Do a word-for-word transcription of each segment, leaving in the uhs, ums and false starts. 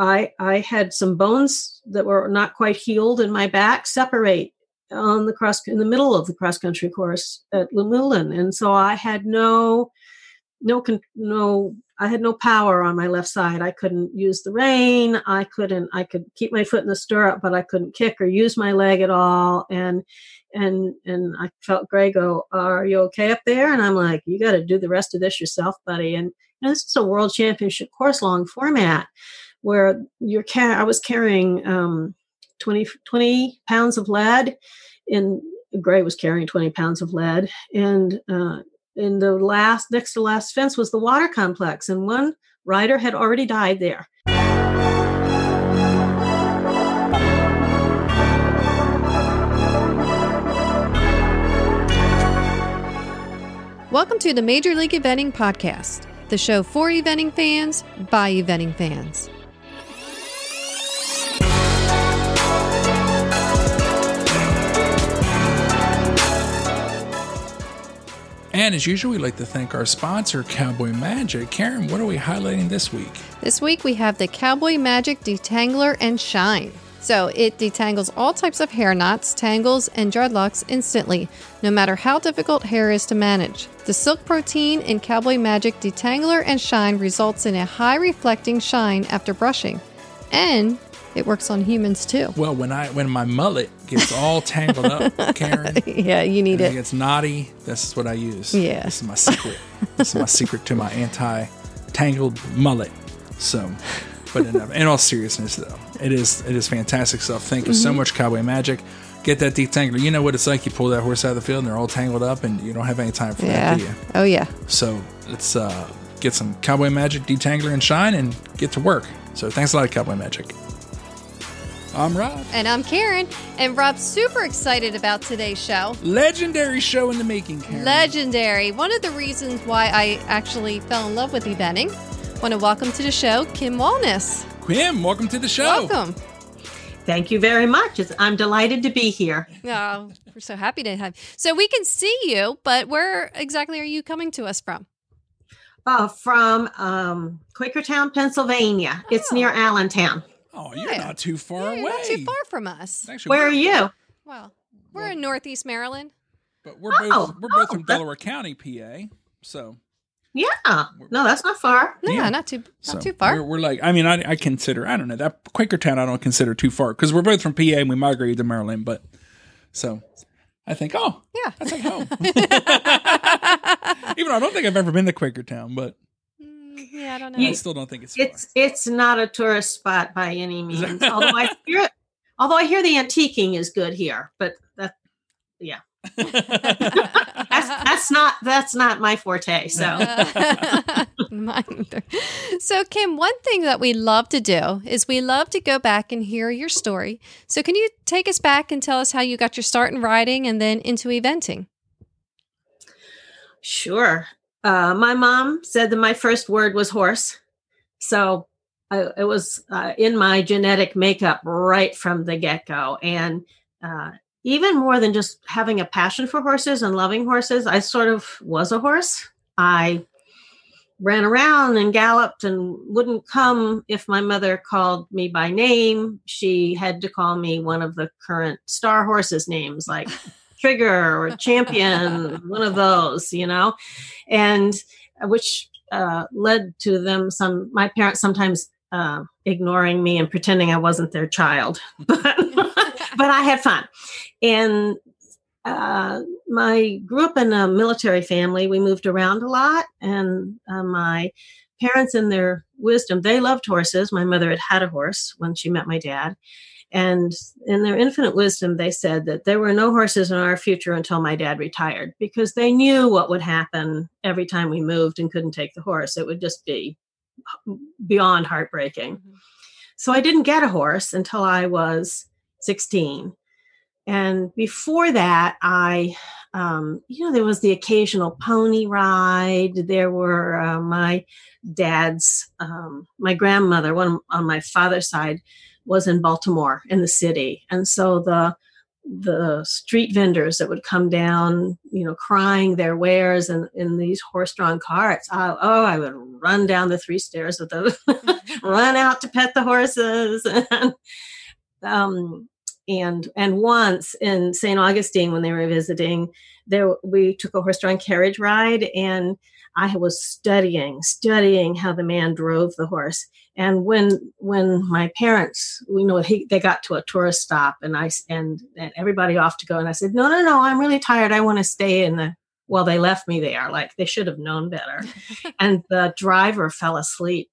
I, I had some bones that were not quite healed in my back separate on the cross in the middle of the cross country course at Luhmühlen. And so I had no, no, no, I had no power on my left side. I couldn't use the rein. I couldn't, I could keep my foot in the stirrup, but I couldn't kick or use my leg at all. And, and, and I felt Gray go, are you okay up there? And I'm like, you got to do the rest of this yourself, buddy. And you know, this is a world championship course, long format, where you're car- I was carrying um, twenty, twenty pounds of lead, and Gray was carrying twenty pounds of lead. And uh, in the last, next to last fence was the water complex, and one rider had already died there. Welcome to the Major League Eventing Podcast, the show for eventing fans by eventing fans. And as usual, we'd like to thank our sponsor, Cowboy Magic. Karen, what are we highlighting this week? This week, we have the Cowboy Magic Detangler and Shine. So it detangles all types of hair knots, tangles, and dreadlocks instantly, no matter how difficult hair is to manage. The silk protein in Cowboy Magic Detangler and Shine results in a high reflecting shine after brushing. And it works on humans too. Well, when I when my mullet gets all tangled up, Karen. Yeah, you need it. It gets knotty. That's what I use. Yeah. This is my secret. This is my secret to my anti-tangled mullet. So, but enough. In all seriousness, though, it is it is fantastic stuff. Thank you mm-hmm. so much, Cowboy Magic. Get that detangler. You know what it's like. You pull that horse out of the field, and they're all tangled up, and you don't have any time for yeah. that, do you? Oh yeah. So let's uh, get some Cowboy Magic Detangler and Shine, and get to work. So thanks a lot, Cowboy Magic. I'm Rob. And I'm Karen. And Rob's super excited about today's show. Legendary show in the making, Karen. Legendary. One of the reasons why I actually fell in love with eventing. Want to welcome to the show, Kim Walness. Kim, welcome to the show. Welcome. Thank you very much. It's, I'm delighted to be here. Oh, we're so happy to have you. So we can see you, but where exactly are you coming to us from? Uh, from um, Quakertown, Pennsylvania. Oh. It's near Allentown. Oh, you're yeah. not too far yeah, away. Not too far from us. Actually, Where are you? Well, we're well, in Northeast Maryland. But we're oh, both we're oh, both from Delaware County, P A. So yeah, no, that's not far. Yeah, yeah. not too not so too far. We're, we're like, I mean, I, I consider, I don't know, that Quakertown I don't consider too far because we're both from P A and we migrated to Maryland. But so I think, oh, yeah, that's like home. Even though I don't think I've ever been to Quakertown, but. Yeah, I don't know. You, I still don't think it's far. It's it's not a tourist spot by any means. although I hear it, although I hear the antiquing is good here, but that yeah. that's that's not that's not my forte. So uh, mine either. So Kim, one thing that we love to do is we love to go back and hear your story. So can you take us back and tell us how you got your start in riding and then into eventing? Sure. Uh, my mom said that my first word was horse. So I, it was uh, in my genetic makeup right from the get-go. And uh, even more than just having a passion for horses and loving horses, I sort of was a horse. I ran around and galloped and wouldn't come if my mother called me by name. She had to call me one of the current star horses' names, like Trigger or Champion, one of those, you know, and which uh, led to them some, my parents sometimes uh, ignoring me and pretending I wasn't their child, but, but I had fun. And uh, my grew up in a military family. We moved around a lot, and uh, my parents in their wisdom, they loved horses. My mother had had a horse when she met my dad. And in their infinite wisdom, they said that there were no horses in our future until my dad retired, because they knew what would happen every time we moved and couldn't take the horse. It would just be beyond heartbreaking. Mm-hmm. So I didn't get a horse until I was sixteen. And before that, I, um, you know, there was the occasional pony ride. There were uh, my dad's, um, my grandmother, one on my father's side, was in Baltimore in the city. And so the the street vendors that would come down, you know, crying their wares in, in these horse-drawn carts. I, oh, I would run down the three stairs with those, run out to pet the horses. And, um, and, and once in Saint Augustine, when they were visiting there, we took a horse-drawn carriage ride, and I was studying, studying how the man drove the horse. And when when my parents, you know, he, they got to a tourist stop, and I and, and everybody off to go, and I said, no, no, no, I'm really tired. I want to stay in the. Well, they left me there. Like, they should have known better. And the driver fell asleep,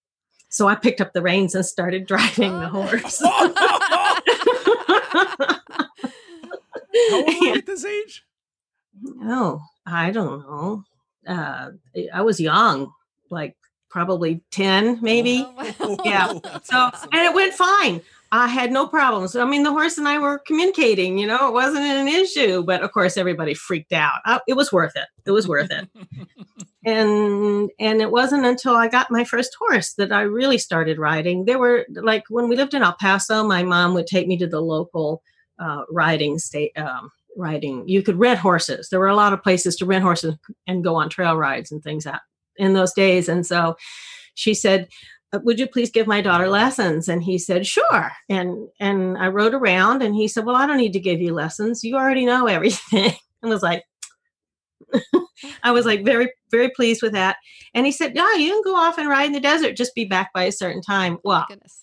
so I picked up the reins and started driving the horse. How old were you at this age? No, I don't know. Uh, I was young, like probably ten, maybe. Oh, yeah. So, awesome. And it went fine. I had no problems. I mean, the horse and I were communicating, you know, it wasn't an issue, but of course everybody freaked out. I, it was worth it. It was worth it. and, and it wasn't until I got my first horse that I really started riding. There were, like, when we lived in El Paso, my mom would take me to the local, uh, riding state, um, riding. You could rent horses. There were a lot of places to rent horses and go on trail rides and things out in those days. And so she said, would you please give my daughter lessons? And he said, sure. And, and I rode around, and he said, well, I don't need to give you lessons. You already know everything. And I was like, I was like very, very pleased with that. And he said, yeah, you can go off and ride in the desert. Just be back by a certain time. Well, goodness.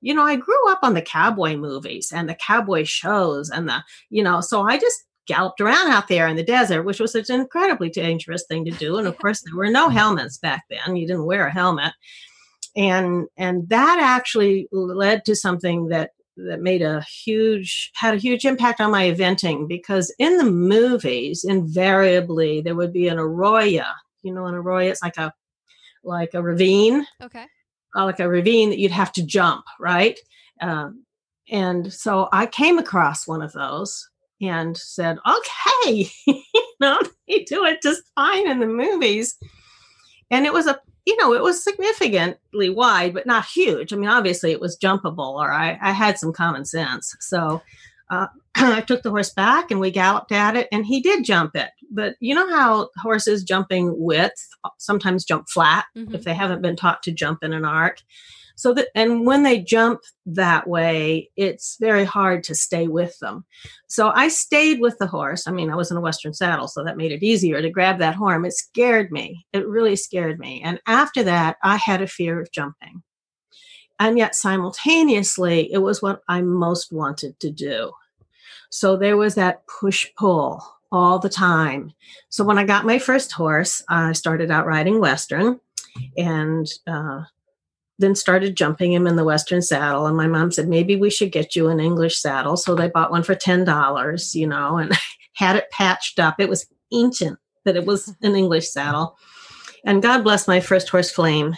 You know, I grew up on the cowboy movies and the cowboy shows and the, you know, so I just galloped around out there in the desert, which was such an incredibly dangerous thing to do. And of course, there were no helmets back then. You didn't wear a helmet. And, and that actually led to something that, that made a huge, had a huge impact on my eventing, because in the movies, invariably, there would be an arroyo. You know, an arroyo, it's like a, like a ravine. Okay. Like a ravine that you'd have to jump, right? Um, and so I came across one of those and said, okay, no, they do it just fine in the movies. And it was a, you know, it was significantly wide, but not huge. I mean, obviously it was jumpable, or I, I had some common sense. So uh, I took the horse back and we galloped at it, and he did jump it. But you know how horses jumping width sometimes jump flat, mm-hmm. if they haven't been taught to jump in an arc. So that, and when they jump that way, it's very hard to stay with them. So I stayed with the horse. I mean, I was in a Western saddle, so that made it easier to grab that horn. It scared me. It really scared me. And after that, I had a fear of jumping. And yet simultaneously, it was what I most wanted to do. So there was that push-pull all the time. So when I got my first horse, I started out riding Western, and uh, then started jumping him in the Western saddle. And my mom said, maybe we should get you an English saddle. So they bought one for ten dollars, you know, and had it patched up. It was ancient, but it was an English saddle. And God bless my first horse, Flame.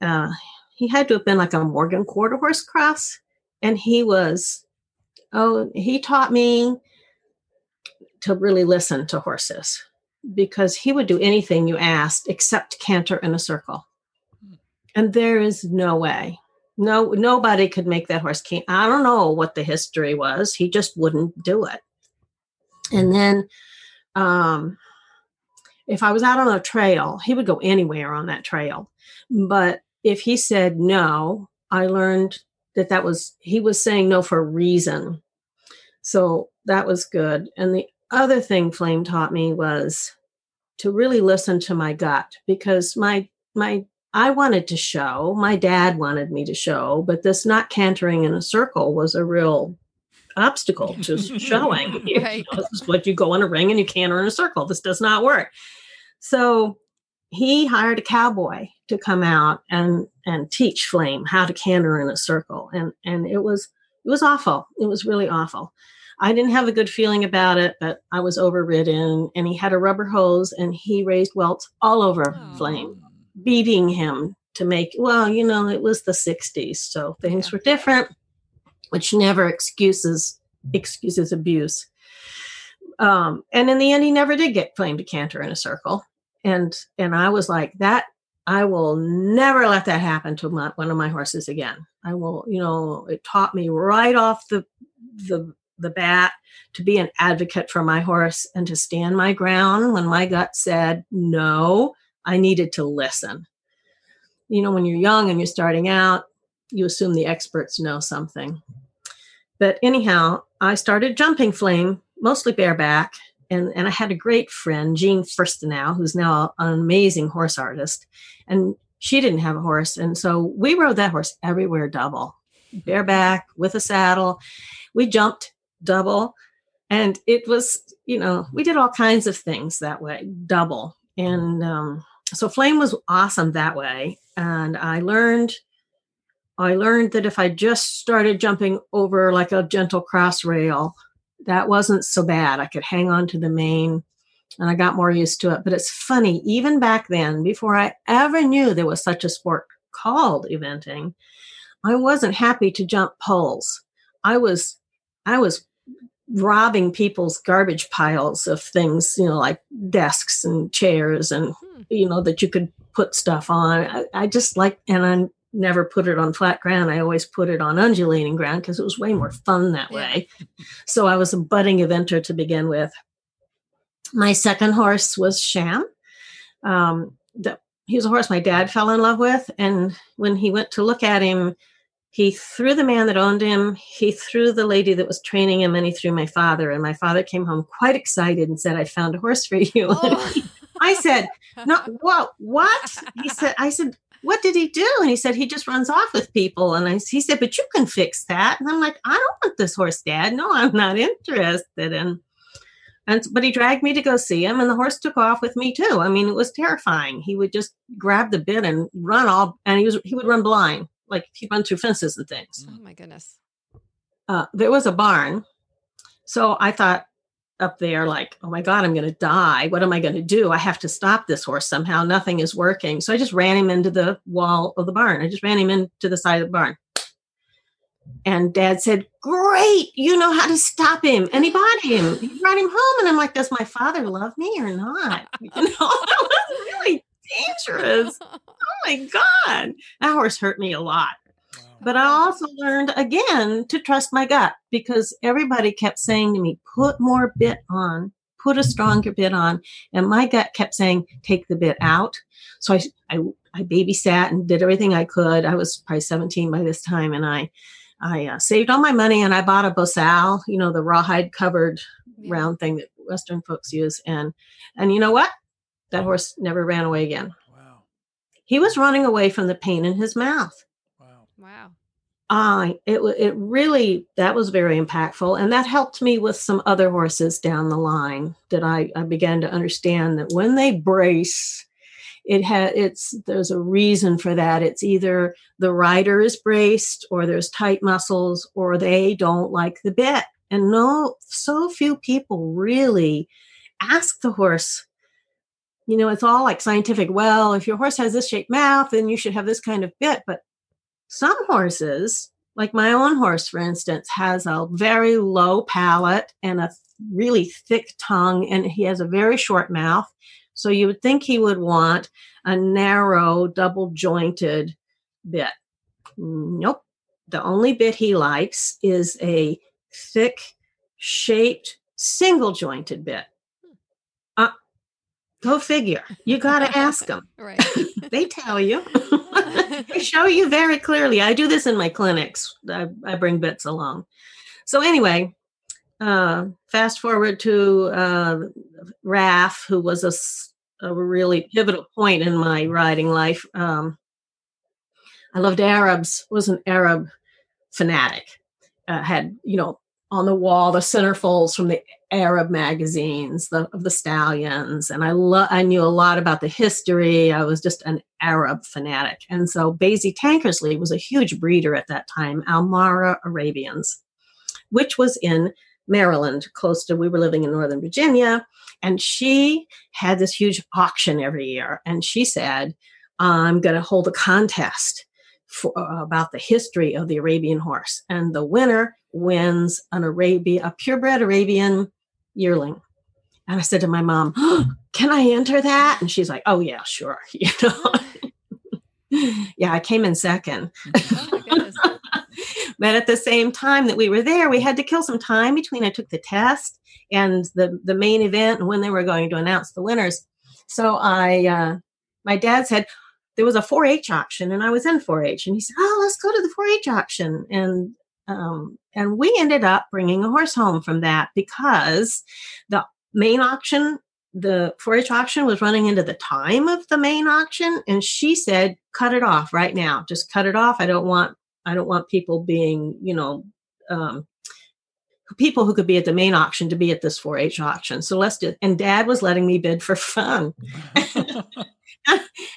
Uh, he had to have been like a Morgan quarter horse cross. And he was, oh, he taught me to really listen to horses, because he would do anything you asked except canter in a circle. And there is no way. No, nobody could make that horse canter. I don't know what the history was. He just wouldn't do it. And then um, if I was out on a trail, he would go anywhere on that trail. But if he said no, I learned that that was, he was saying no for a reason. So that was good. And the other thing Flame taught me was to really listen to my gut, because my, my, I wanted to show, my dad wanted me to show, but this not cantering in a circle was a real obstacle to showing. Right. You know, this is what you go in a ring and you canter in a circle. This does not work. So he hired a cowboy to come out and, and teach Flame how to canter in a circle. And, and it was, it was awful. It was really awful. I didn't have a good feeling about it, but I was overridden, and he had a rubber hose, and he raised welts all over oh. Flame, beating him to make, well, you know, it was the sixties. So things yeah. were different, which never excuses, excuses abuse. Um, and in the end, he never did get Flame to canter in a circle. And, and I was like that. I will never let that happen to my, one of my horses again. I will, you know, it taught me right off the, the, the bat, to be an advocate for my horse, and to stand my ground when my gut said no. I needed to listen. You know, when you're young and you're starting out, you assume the experts know something. But anyhow, I started jumping Flame, mostly bareback, and, and I had a great friend, Jean Firstenow, who's now an amazing horse artist, and she didn't have a horse, and so we rode that horse everywhere double, bareback, with a saddle. We jumped double, and it was, you know, we did all kinds of things that way, double. And um, so Flame was awesome that way. And I learned, I learned that if I just started jumping over like a gentle cross rail, that wasn't so bad. I could hang on to the mane, and I got more used to it. But it's funny, even back then, before I ever knew there was such a sport called eventing, I wasn't happy to jump poles. I was, I was robbing people's garbage piles of things, you know, like desks and chairs and, you know, that you could put stuff on. I, I just like, and I never put it on flat ground. I always put it on undulating ground because it was way more fun that way. So I was a budding eventer to begin with. My second horse was Sham. Um, the, he was a horse my dad fell in love with. And when he went to look at him, he threw the man that owned him, he threw the lady that was training him, and he threw my father. And my father came home quite excited and said, "I found a horse for you." Oh. He, I said, "No, what? What?" He said, I said, "What did he do?" And he said, "He just runs off with people." And I, he said, "But you can fix that." And I'm like, "I don't want this horse, Dad. No, I'm not interested." And, and but he dragged me to go see him, and the horse took off with me too. I mean, it was terrifying. He would just grab the bit and run all, and he was he would run blind. Like he'd run through fences and things. Oh my goodness. Uh, there was a barn. So I thought up there like, oh my God, I'm going to die. What am I going to do? I have to stop this horse somehow. Nothing is working. So I just ran him into the wall of the barn. I just ran him into the side of the barn. And Dad said, "Great, you know how to stop him." And he bought him. He brought him home. And I'm like, does my father love me or not? You know, that was really dangerous. Oh my God. That horse hurt me a lot. Wow. But I also learned again to trust my gut, because everybody kept saying to me, put more bit on, put a stronger bit on. And my gut kept saying, take the bit out. So I, I, I babysat and did everything I could. I was probably seventeen by this time. And I, I uh, saved all my money and I bought a bosal, you know, the rawhide covered yeah. round thing that Western folks use. And, and you know what? That horse never ran away again. He was running away from the pain in his mouth. Wow. Wow. Uh, it, it really, that was very impactful. And that helped me with some other horses down the line that I, I began to understand that when they brace, it ha- it's there's a reason for that. It's either the rider is braced or there's tight muscles or they don't like the bit. And no, so few people really ask the horse. You know, it's all like scientific. Well, if your horse has this shaped mouth, then you should have this kind of bit. But some horses, like my own horse, for instance, has a very low palate and a really thick tongue, and he has a very short mouth. So you would think he would want a narrow, double jointed bit. Nope. The only bit he likes is a thick shaped, single jointed bit. Go figure. You got to ask them. Right. They tell you. They show you very clearly. I do this in my clinics. I, I bring bits along. So anyway, uh, fast forward to uh, Raff, who was a, a really pivotal point in my riding life. Um, I loved Arabs. Was an Arab fanatic. Uh, had, you know, on the wall, the centerfolds from the Arab magazines, the, of the stallions. And I lo- I knew a lot about the history. I was just an Arab fanatic. And so Basie Tankersley was a huge breeder at that time, Almara Arabians, which was in Maryland, close to, we were living in Northern Virginia. And she had this huge auction every year. And she said, I'm going to hold a contest for, uh, about the history of the Arabian horse. And the winner wins an Arabian, a purebred Arabian yearling. And I said to my mom, oh, can I enter that? And she's like, oh yeah, sure. You know? Yeah, I came in second. Oh, But at the same time that we were there, we had to kill some time between I took the test and the, the main event and when they were going to announce the winners. So I, uh, my dad said, there was a four H auction, and I was in four H. And he said, oh, let's go to the four H auction. And um, and we ended up bringing a horse home from that because the main auction, the four H auction was running into the time of the main auction. And she said, cut it off right now. Just cut it off. I don't want I don't want people being, you know, um, people who could be at the main auction to be at this four H auction. So let's do it. And Dad was letting me bid for fun.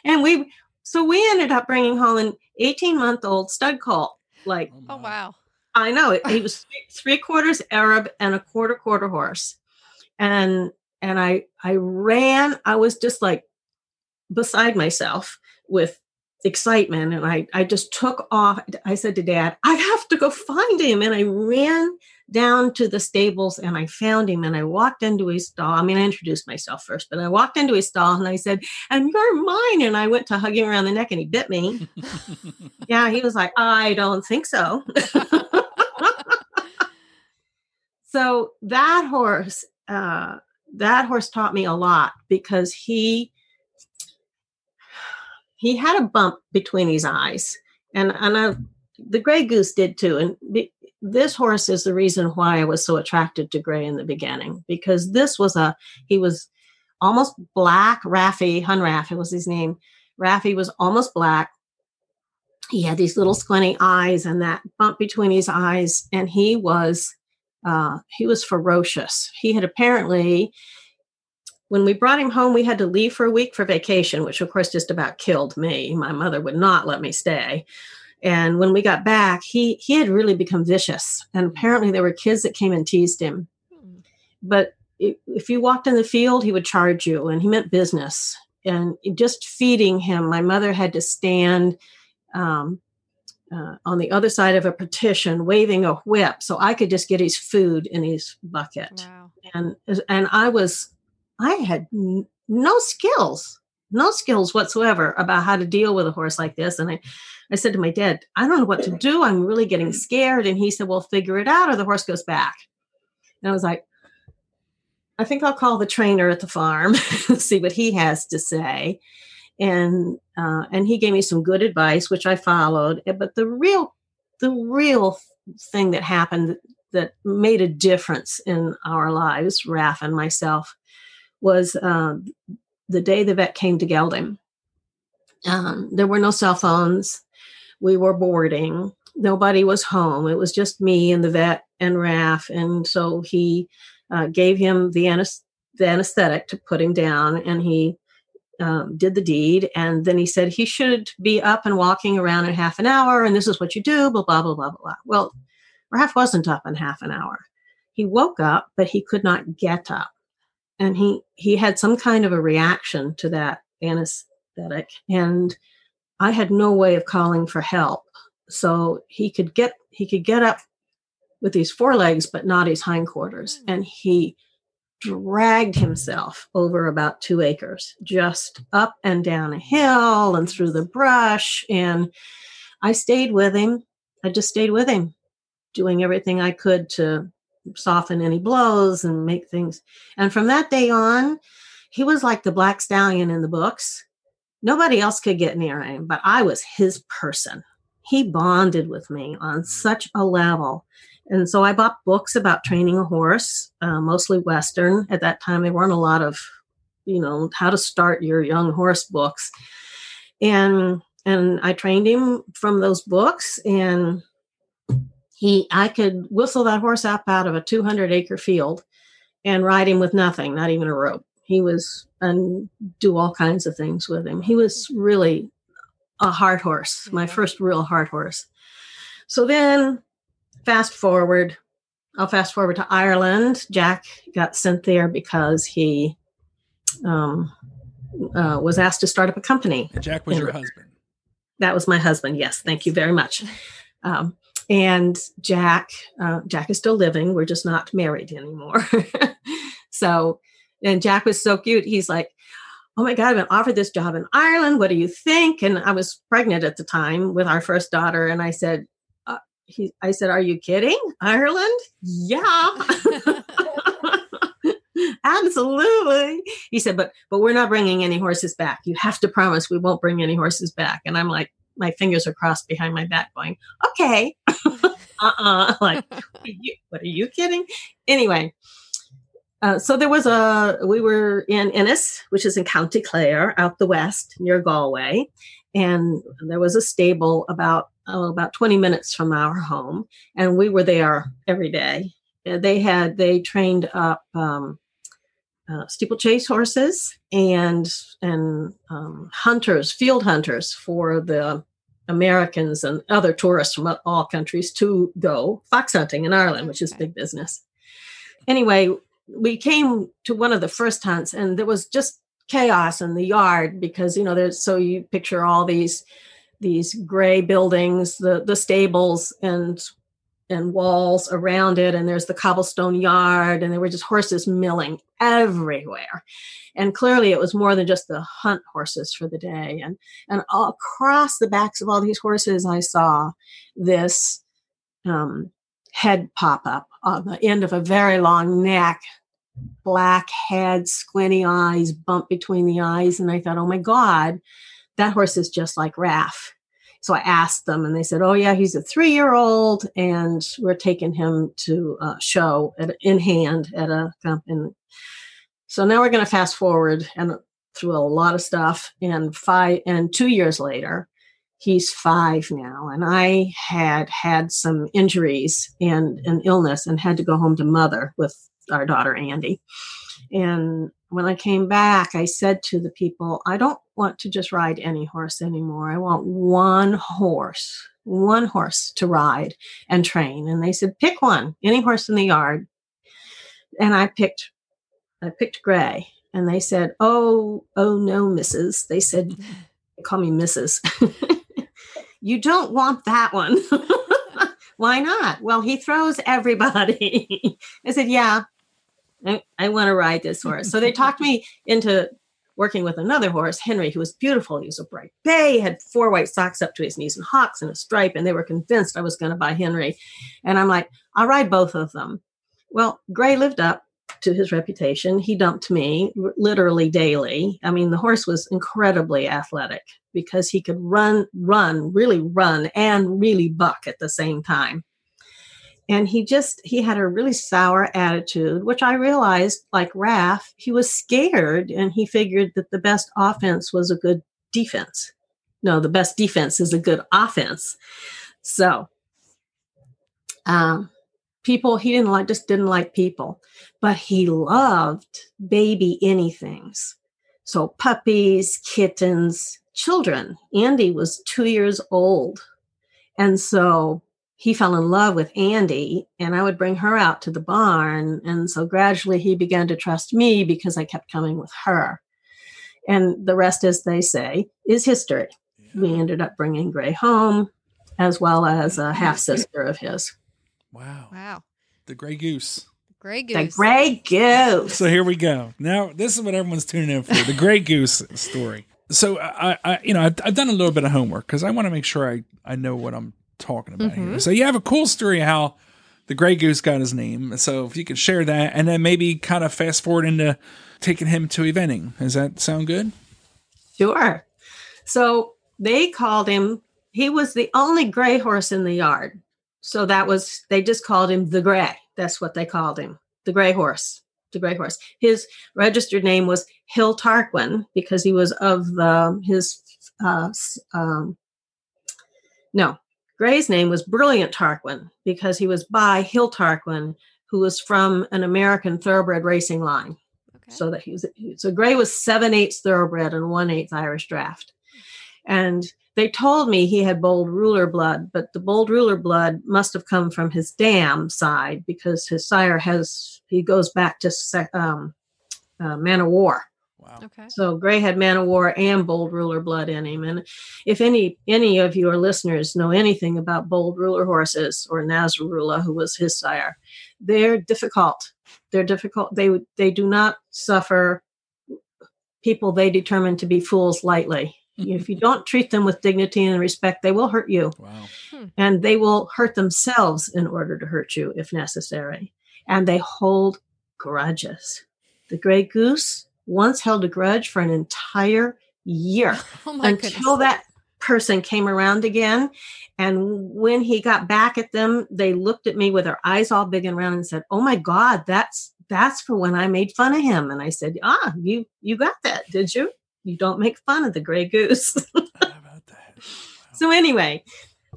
And we, so we ended up bringing home an eighteen month old stud colt. Like, oh, wow. I know. He was three quarters Arab and a quarter quarter horse. And, and I, I ran, I was just like beside myself with excitement. And I, I just took off. I said to Dad, I have to go find him. And I ran down to the stables and I found him and I walked into his stall. I mean, I introduced myself first, but I walked into his stall and I said, and you're mine. And I went to hug him around the neck and he bit me. Yeah. He was like, I don't think so. So that horse, uh, that horse taught me a lot because he, he had a bump between his eyes, and, and I, the Gray Goose did too. And be, this horse is the reason why I was so attracted to Gray in the beginning, because this was a, he was almost black. Raffy, Hun Raffy was his name. Raffy was almost black. He had these little squinty eyes and that bump between his eyes. And he was, uh, he was ferocious. He had apparently, when we brought him home, we had to leave for a week for vacation, which of course just about killed me. My mother would not let me stay. And when we got back, he he had really become vicious. And apparently there were kids that came and teased him. But if you walked in the field, he would charge you, and he meant business. And just feeding him, my mother had to stand um, uh, on the other side of a partition waving a whip so I could just get his food in his bucket. Wow. And and I was... I had n- no skills, no skills whatsoever about how to deal with a horse like this. And I, I said to my dad, I don't know what to do. I'm really getting scared. And he said, well, figure it out or the horse goes back. And I was like, I think I'll call the trainer at the farm, see what he has to say. And, uh, and he gave me some good advice, which I followed. But the real, the real thing that happened that made a difference in our lives, Raph and myself, was uh, the day the vet came to geld him. Um, there were no cell phones. We were boarding. Nobody was home. It was just me and the vet and Raph. And so he uh, gave him the, anes- the anesthetic to put him down, and he um, did the deed. And then he said he should be up and walking around in half an hour, and this is what you do, blah, blah, blah, blah, blah. Well, Raph wasn't up in half an hour. He woke up, but he could not get up. And he, he had some kind of a reaction to that anesthetic, and I had no way of calling for help. So he could get, he could get up with his forelegs, but not his hindquarters. And he dragged himself over about two acres, just up and down a hill and through the brush. And I stayed with him. I just stayed with him, doing everything I could to soften any blows and make things. And from that day on, he was like the black stallion in the books. Nobody else could get near him, but I was his person. He bonded with me on such a level. And so I bought books about training a horse, uh, mostly Western. At that time, there weren't a lot of, you know, how to start your young horse books. And, and I trained him from those books, and He, I could whistle that horse up out of a two hundred acre field and ride him with nothing, not even a rope. He was, and do all kinds of things with him. He was really a hard horse, my first real hard horse. So then fast forward, I'll fast forward to Ireland. Jack got sent there because he um, uh, was asked to start up a company. And Jack was in, your husband. That was my husband. Yes. Thank you very much. Um, And Jack, uh, Jack is still living. We're just not married anymore. So, and Jack was so cute. He's like, oh my God, I've been offered this job in Ireland. What do you think? And I was pregnant at the time with our first daughter. And I said, uh, he, I said, are you kidding? Ireland? Yeah. Absolutely. He said, but, but we're not bringing any horses back. You have to promise we won't bring any horses back. And I'm like, my fingers are crossed behind my back going, okay. uh-uh. Like, what are you, what are you kidding? Anyway. Uh, so there was a, we were in Ennis, which is in County Clare, out the west near Galway. And there was a stable about, oh, about twenty minutes from our home. And we were there every day. They had, they trained up um, uh, steeplechase horses and, and um, hunters, field hunters for the Americans and other tourists from all countries to go fox hunting in Ireland, which is big business. Anyway, we came to one of the first hunts and there was just chaos in the yard because, you know, there's, so you picture all these, these gray buildings, the, the stables and, and walls around it. And there's the cobblestone yard and there were just horses milling everywhere. And clearly it was more than just the hunt horses for the day. And, and all across the backs of all these horses, I saw this, um, head pop up on the end of a very long neck, black head, squinty eyes, bump between the eyes. And I thought, oh my God, that horse is just like Raff. So I asked them and they said, oh yeah, he's a three-year-old and we're taking him to a uh, show at, in hand at a company. So now we're going to fast forward and through a lot of stuff. And five and two years later, he's five now, and I had had some injuries and an illness and had to go home to mother with our daughter, Andy. And when I came back, I said to the people, I don't want to just ride any horse anymore. I want one horse, one horse to ride and train. And they said, pick one, any horse in the yard. And I picked, I picked Gray. And they said, oh, oh no, missus. They said, they call me missus. You don't want that one. Why not? Well, he throws everybody. I said, yeah, I, I want to ride this horse. So they talked me into working with another horse, Henry, who was beautiful. He was a bright bay, had four white socks up to his knees and hocks and a stripe. And they were convinced I was going to buy Henry. And I'm like, I'll ride both of them. Well, Gray lived up to his reputation. He dumped me literally daily. I mean, the horse was incredibly athletic because he could run, run, really run and really buck at the same time. And he just, he had a really sour attitude, which I realized, like Raff, he was scared and he figured that the best offense was a good defense. No, the best defense is a good offense. So, um, people, he didn't like, just didn't like people, but he loved baby anythings. So puppies, kittens, children. Andy was two years old. And so he fell in love with Andy and I would bring her out to the barn. And so gradually he began to trust me because I kept coming with her. And the rest, as they say, is history. Yeah. We ended up bringing Gray home as well as a half sister of his. Wow. Wow. The Gray Goose. The Gray Goose. The Gray Goose. So here we go. Now, this is what everyone's tuning in for, the Gray Goose story. So, I, I you know, I've, I've done a little bit of homework because I want to make sure I, I know what I'm talking about mm-hmm. here. So you have a cool story of how the Gray Goose got his name. So if you could share that and then maybe kind of fast forward into taking him to eventing. Does that sound good? Sure. So they called him, he was the only gray horse in the yard. So that was, they just called him the Gray. That's what they called him. The Gray Horse, the Gray Horse. His registered name was Hill Tarquin because he was of the, his, uh, um, no, Gray's name was Brilliant Tarquin because he was by Hill Tarquin, who was from an American thoroughbred racing line. Okay. So that he was, so Gray was seven eighths thoroughbred and one eighth Irish draft. And they told me he had Bold Ruler blood, but the Bold Ruler blood must have come from his dam side because his sire has, he goes back to um, uh, Man of War. Wow. Okay. So Gray had Man of War and Bold Ruler blood in him. And if any any of your listeners know anything about Bold Ruler horses or Nasrullah, who was his sire, they're difficult. They're difficult. They They do not suffer people they determine to be fools lightly. If you don't treat them with dignity and respect, they will hurt you. Wow. Hmm. And they will hurt themselves in order to hurt you if necessary. And they hold grudges. The Gray Goose once held a grudge for an entire year oh my until goodness. that person came around again. And when he got back at them, they looked at me with their eyes all big and round and said, "Oh my God, that's that's for when I made fun of him." And I said, "Ah, you you got that, did you? You don't make fun of the Gray Goose." How about that? Wow. So anyway,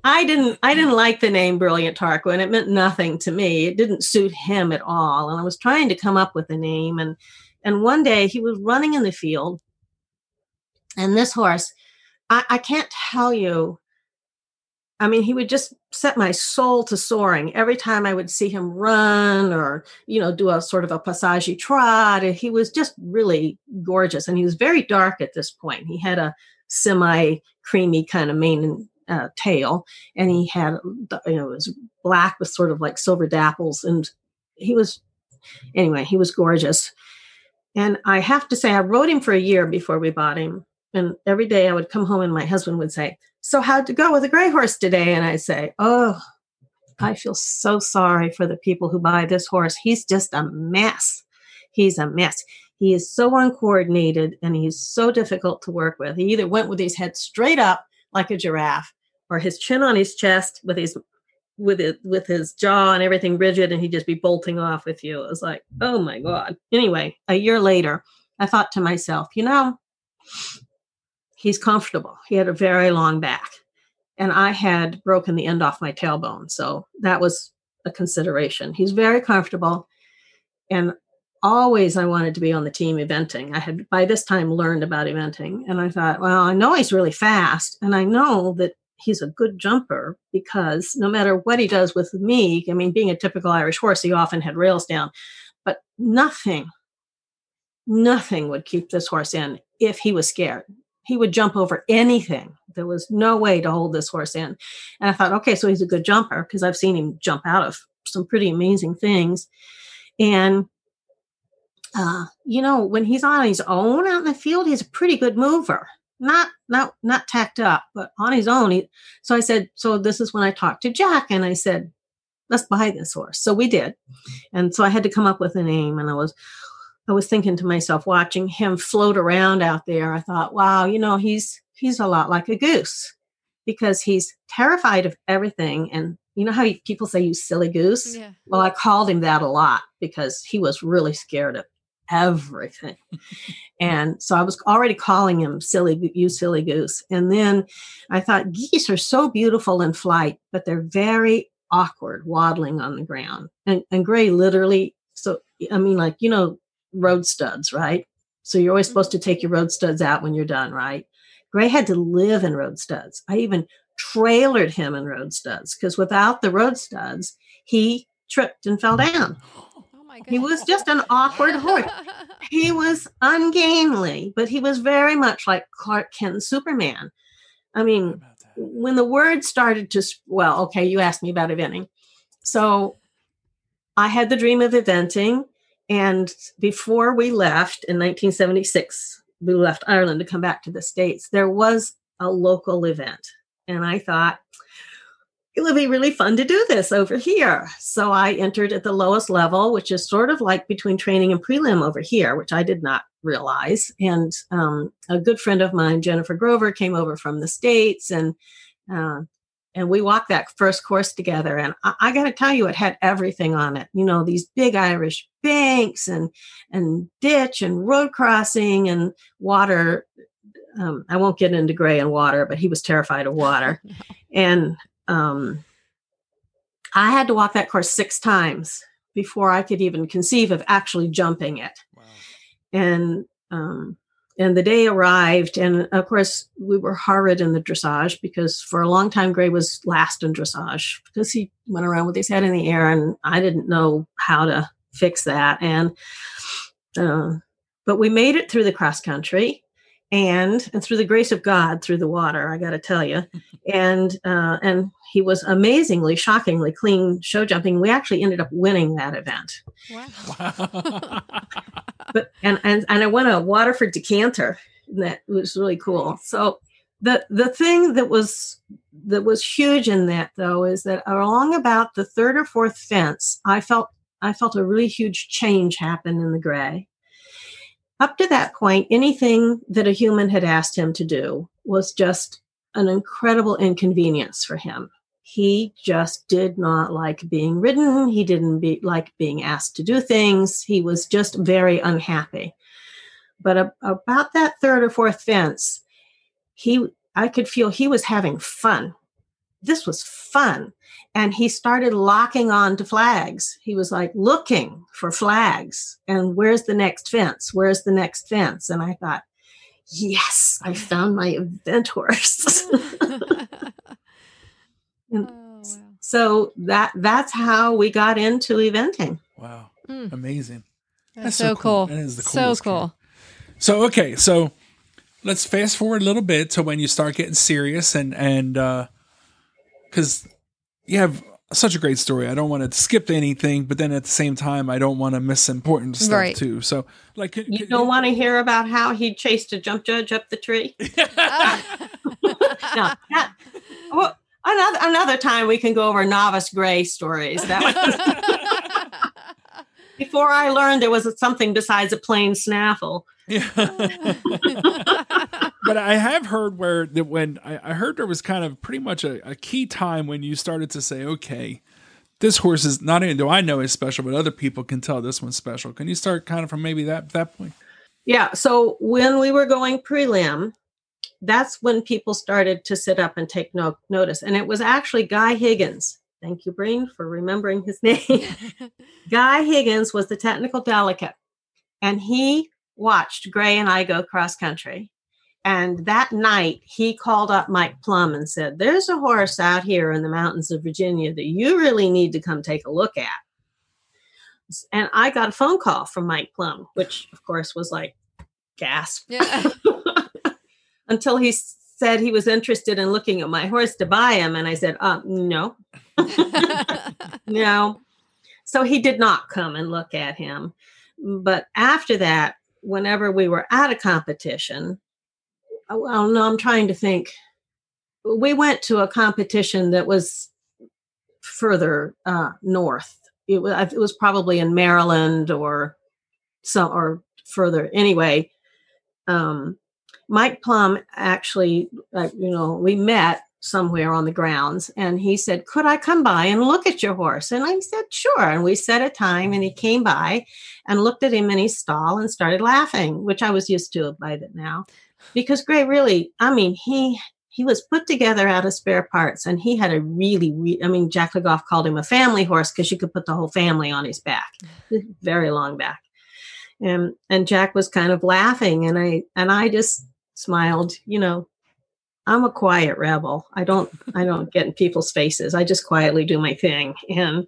I didn't I didn't like the name Brilliant Tarquin. It meant nothing to me. It didn't suit him at all. And I was trying to come up with a name. And and one day he was running in the field. And this horse, I, I can't tell you. I mean, he would just set my soul to soaring. Every time I would see him run or, you know, do a sort of a passage trot, he was just really gorgeous. And he was very dark at this point. He had a semi-creamy kind of mane and uh, tail. And he had, you know, it was black with sort of like silver dapples. And he was, anyway, he was gorgeous. And I have to say, I rode him for a year before we bought him. And every day I would come home and my husband would say, "So how'd it go with a gray horse today?" And I say, "Oh, I feel so sorry for the people who buy this horse. He's just a mess. He's a mess. He is so uncoordinated and he's so difficult to work with. He either went with his head straight up like a giraffe or his chin on his chest with his with it with his jaw and everything rigid, and he'd just be bolting off with you." It was like, oh my God. Anyway, a year later, I thought to myself, you know, he's comfortable. He had a very long back, and I had broken the end off my tailbone. So that was a consideration. He's very comfortable. And always I wanted to be on the team eventing. I had by this time learned about eventing. And I thought, well, I know he's really fast. And I know that he's a good jumper because no matter what he does with me, I mean, being a typical Irish horse, he often had rails down, but nothing, nothing would keep this horse in if he was scared. He would jump over anything. There was no way to hold this horse in. And I thought, okay, so he's a good jumper because I've seen him jump out of some pretty amazing things. And, uh, you know, when he's on his own out in the field, he's a pretty good mover. Not, not, not tacked up, but on his own. He, so I said, so this is when I talked to Jack and I said, let's buy this horse. So we did. And so I had to come up with a name, and I was I was thinking to myself, watching him float around out there, I thought, wow, you know, he's he's a lot like a goose because he's terrified of everything. And you know how you, people say, "You silly goose"? Yeah. Well, I called him that a lot because he was really scared of everything. And so I was already calling him silly, you silly goose. And then I thought, geese are so beautiful in flight, but they're very awkward waddling on the ground. And, and gray literally, so, I mean, like, you know, road studs, right? So you're always supposed to take your road studs out when you're done, right? Gray had to live in road studs. I even trailered him in road studs because without the road studs, he tripped and fell down. Oh my God. He was just an awkward horse. He was ungainly, but he was very much like Clark Kent and Superman. I mean, when the word started to, well, okay, you asked me about eventing. So I had the dream of eventing. And before we left in nineteen seventy-six, we left Ireland to come back to the States, there was a local event. And I thought, it would be really fun to do this over here. So I entered at the lowest level, which is sort of like between training and prelim over here, which I did not realize. And um, a good friend of mine, Jennifer Grover, came over from the States, and uh, And we walked that first course together. And I, I got to tell you, it had everything on it. You know, these big Irish banks and and ditch and road crossing and water. Um, I won't get into Gray and water, but he was terrified of water. And um, I had to walk that course six times before I could even conceive of actually jumping it. Wow. And um And the day arrived, and of course, we were horrid in the dressage because for a long time, Gray was last in dressage because he went around with his head in the air, and I didn't know how to fix that. And uh, but we made it through the cross country, and and through the grace of God, through the water, I got to tell you. And uh, and he was amazingly, shockingly clean show jumping. We actually ended up winning that event. Wow. But and, and and I won a Waterford decanter, and that was really cool. So The the thing that was that was huge in that, though, is that along about the third or fourth fence, I felt I felt a really huge change happen in the Gray. Up to that point, anything that a human had asked him to do was just an incredible inconvenience for him. He just did not like being ridden. He didn't be, like being asked to do things. He was just very unhappy. But a, about that third or fourth fence, he I could feel he was having fun. This was fun. And he started locking on to flags. He was like looking for flags. And where's the next fence? Where's the next fence? And I thought, yes, I found my event horse. And oh, wow. So that that's how we got into eventing. Wow. Mm. Amazing. That's, that's so cool. cool. That is the coolest. So cool. Kid. So, okay. So let's fast forward a little bit to when you start getting serious and, and, uh, cause you have such a great story. I don't want to skip anything, but then at the same time, I don't want to miss important stuff right. too. So like, could, you could, don't want to hear about how he chased a jump judge up the tree. oh. no, not, well, Another another time we can go over novice Gray stories. That was before I learned there was something besides a plain snaffle. Yeah. But I have heard where that when I, I heard there was kind of pretty much a, a key time when you started to say, okay, this horse is not only do I know is special, but other people can tell this one's special. Can you start kind of from maybe that that point? Yeah. So when we were going prelim, that's when people started to sit up and take no- notice. And it was actually Guy Higgins. Thank you, Breen, for remembering his name. Guy Higgins was the technical delegate. And he watched Gray and I go cross country. And that night, he called up Mike Plumb and said, there's a horse out here in the mountains of Virginia that you really need to come take a look at. And I got a phone call from Mike Plumb, which, of course, was like, gasp. Yeah. Until he said he was interested in looking at my horse to buy him. And I said, uh, no, no. So he did not come and look at him. But after that, whenever we were at a competition, well, no, I'm trying to think. We went to a competition that was further uh, north. It was, it was probably in Maryland or some or further. Anyway, um, Mike Plumb actually, uh, you know, we met somewhere on the grounds and he said, could I come by and look at your horse? And I said, sure. And we set a time and he came by and looked at him in his stall and started laughing, which I was used to by then now because Gray really, I mean, he, he was put together out of spare parts and he had a really, re- I mean, Jack Le Goff called him a family horse because you could put the whole family on his back, very long back. And, and Jack was kind of laughing and I, and I just, smiled, you know, I'm a quiet rebel. I don't, I don't get in people's faces. I just quietly do my thing. And,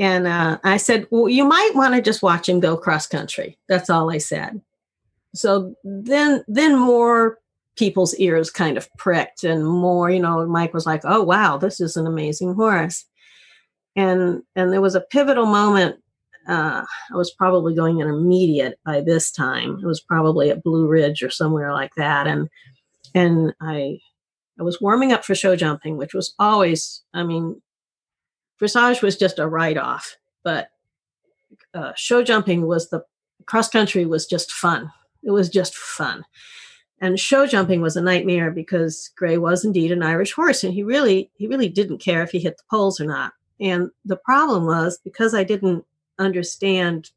and uh, I said, well, you might want to just watch him go cross country. That's all I said. So then, then more people's ears kind of pricked and more, you know, Mike was like, oh, wow, this is an amazing horse. And, and there was a pivotal moment. Uh, I was probably going intermediate by this time. It was probably at Blue Ridge or somewhere like that. And, and I, I was warming up for show jumping, which was always, I mean, dressage was just a write-off, but, uh, show jumping was the cross country was just fun. It was just fun. And show jumping was a nightmare because Gray was indeed an Irish horse. And he really, he really didn't care if he hit the poles or not. And the problem was because I didn't understand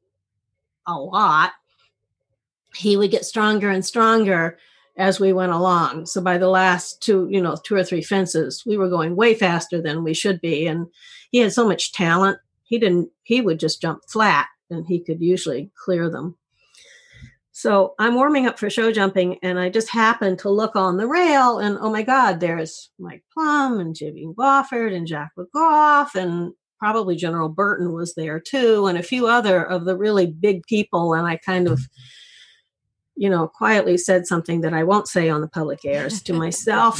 a lot, he would get stronger and stronger as we went along. So by the last two, you know, two or three fences, we were going way faster than we should be. And he had so much talent. He didn't, he would just jump flat and he could usually clear them. So I'm warming up for show jumping and I just happened to look on the rail and oh my God, there's Mike Plumb and Jimmy Wofford and Jack Le Goff and probably General Burton was there too, and a few other of the really big people. And I kind of, you know, quietly said something that I won't say on the public airs to myself.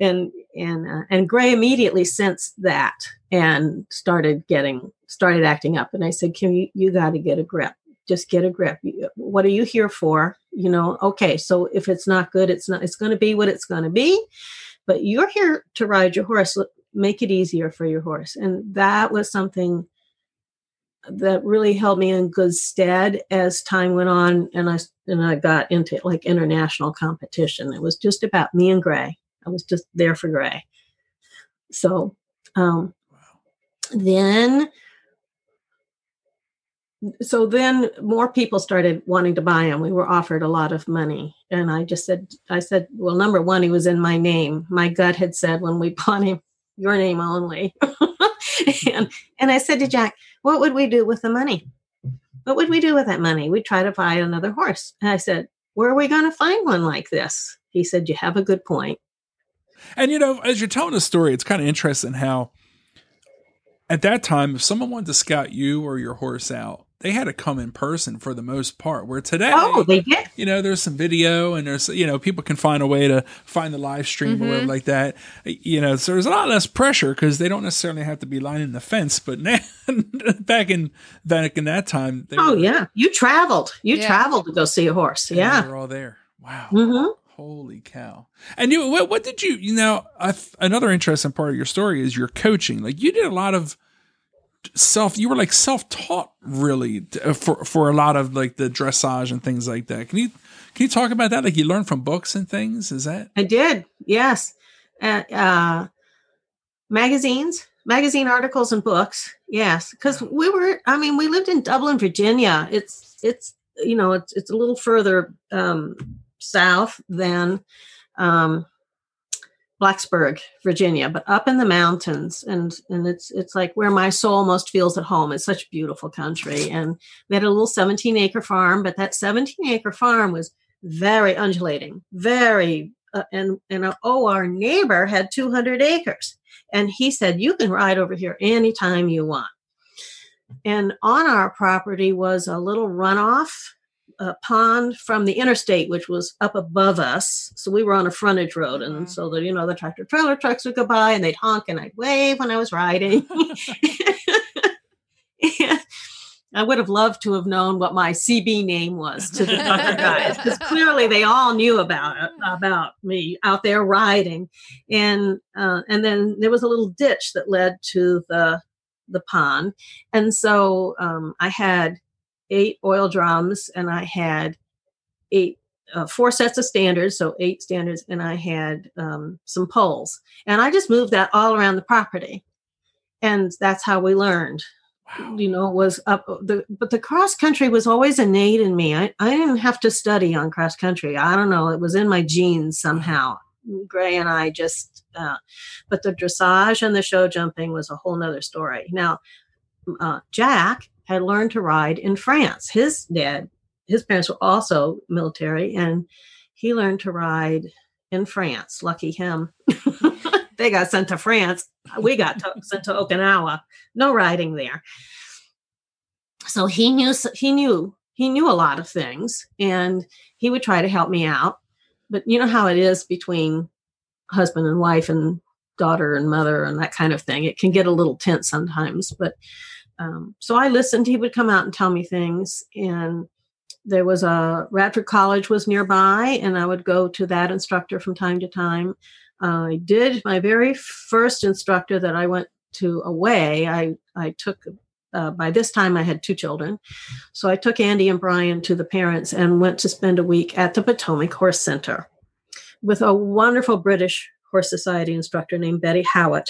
and and uh, and Gray immediately sensed that and started getting started acting up. And I said, "Kim, you, you got to get a grip. just get a grip. What are you here for? You know, okay, so if it's not good, it's not, it's going to be what it's going to be, but you're here to ride your horse. Make it easier for your horse. And that was something that really held me in good stead as time went on. And I, and I got into like international competition. It was just about me and Gray. I was just there for Gray. So, um, wow. then, so then more people started wanting to buy him. We were offered a lot of money. And I just said, I said, well, number one, he was in my name. My gut had said when we bought him, your name only. and, and I said to Jack, what would we do with the money? What would we do with that money? We'd try to buy another horse. And I said, where are we going to find one like this? He said, you have a good point. And, you know, as you're telling the story, it's kind of interesting how at that time, if someone wanted to scout you or your horse out, they had to come in person for the most part, where today, oh, they did. You know, there's some video and there's, you know, people can find a way to find the live stream mm-hmm. or whatever like that. You know, so there's a lot less pressure because they don't necessarily have to be lining the fence. But now, back in back in that time. They oh, were, yeah. You traveled. You yeah. traveled to go see a horse. Yeah. They were all there. Wow. Mm-hmm. Holy cow. And you, what, what did you, you know, I, another interesting part of your story is your coaching. Like you did a lot of self, you were like self-taught really for, for a lot of like the dressage and things like that. Can you, can you talk about that? Like you learned from books and things, is that? I did. Yes. Uh, uh, magazines, magazine articles and books. Yes. Cause we were, I mean, we lived in Dublin, Virginia. It's, it's, you know, it's, it's a little further, um, south than um, Blacksburg, Virginia, but up in the mountains. And, and it's, it's like where my soul most feels at home. It's such a beautiful country. And we had a little seventeen acre farm, but that seventeen acre farm was very undulating, very, uh, and, and uh, oh, our neighbor had two hundred acres. And he said, you can ride over here anytime you want. And on our property was a little runoff, a pond from the interstate, which was up above us. So we were on a frontage road. And so the, you know, the tractor trailer trucks would go by and they'd honk and I'd wave when I was riding. I would have loved to have known what my C B name was to the other guys, because clearly they all knew about it, about me out there riding. And, uh, and then there was a little ditch that led to the, the pond. And so um, I had eight oil drums, and I had eight, uh, four sets of standards, so eight standards, and I had um, some poles. And I just moved that all around the property. And that's how we learned, wow. you know, was up the, but the cross country was always innate in me. I, I didn't have to study on cross country. I don't know. It was in my genes somehow. Gray and I just, uh, but the dressage and the show jumping was a whole nother story. Now, uh, Jack had learned to ride in France. His dad, his parents were also military, and he learned to ride in France. Lucky him. They got sent to France. We got to, sent to Okinawa. No riding there. So he knew, he knew, he knew a lot of things, and he would try to help me out. But you know how it is between husband and wife and daughter and mother and that kind of thing. It can get a little tense sometimes, but Um, so I listened. He would come out and tell me things. And there was a Radford College was nearby, and I would go to that instructor from time to time. Uh, I did my very first instructor that I went to away. I, I took, uh, by this time I had two children. So I took Andy and Brian to the parents and went to spend a week at the Potomac Horse Center with a wonderful British Horse Society instructor named Betty Howitt.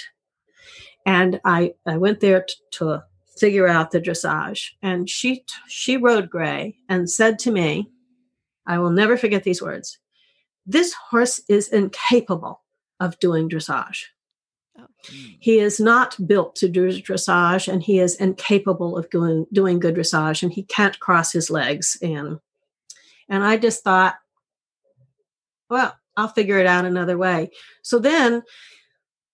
And I, I went there t- to figure out the dressage. And she, she rode Gray and said to me, I will never forget these words. This horse is incapable of doing dressage. Oh. He is not built to do dressage, and he is incapable of doing, doing good dressage, and he can't cross his legs. And, and I just thought, well, I'll figure it out another way. So then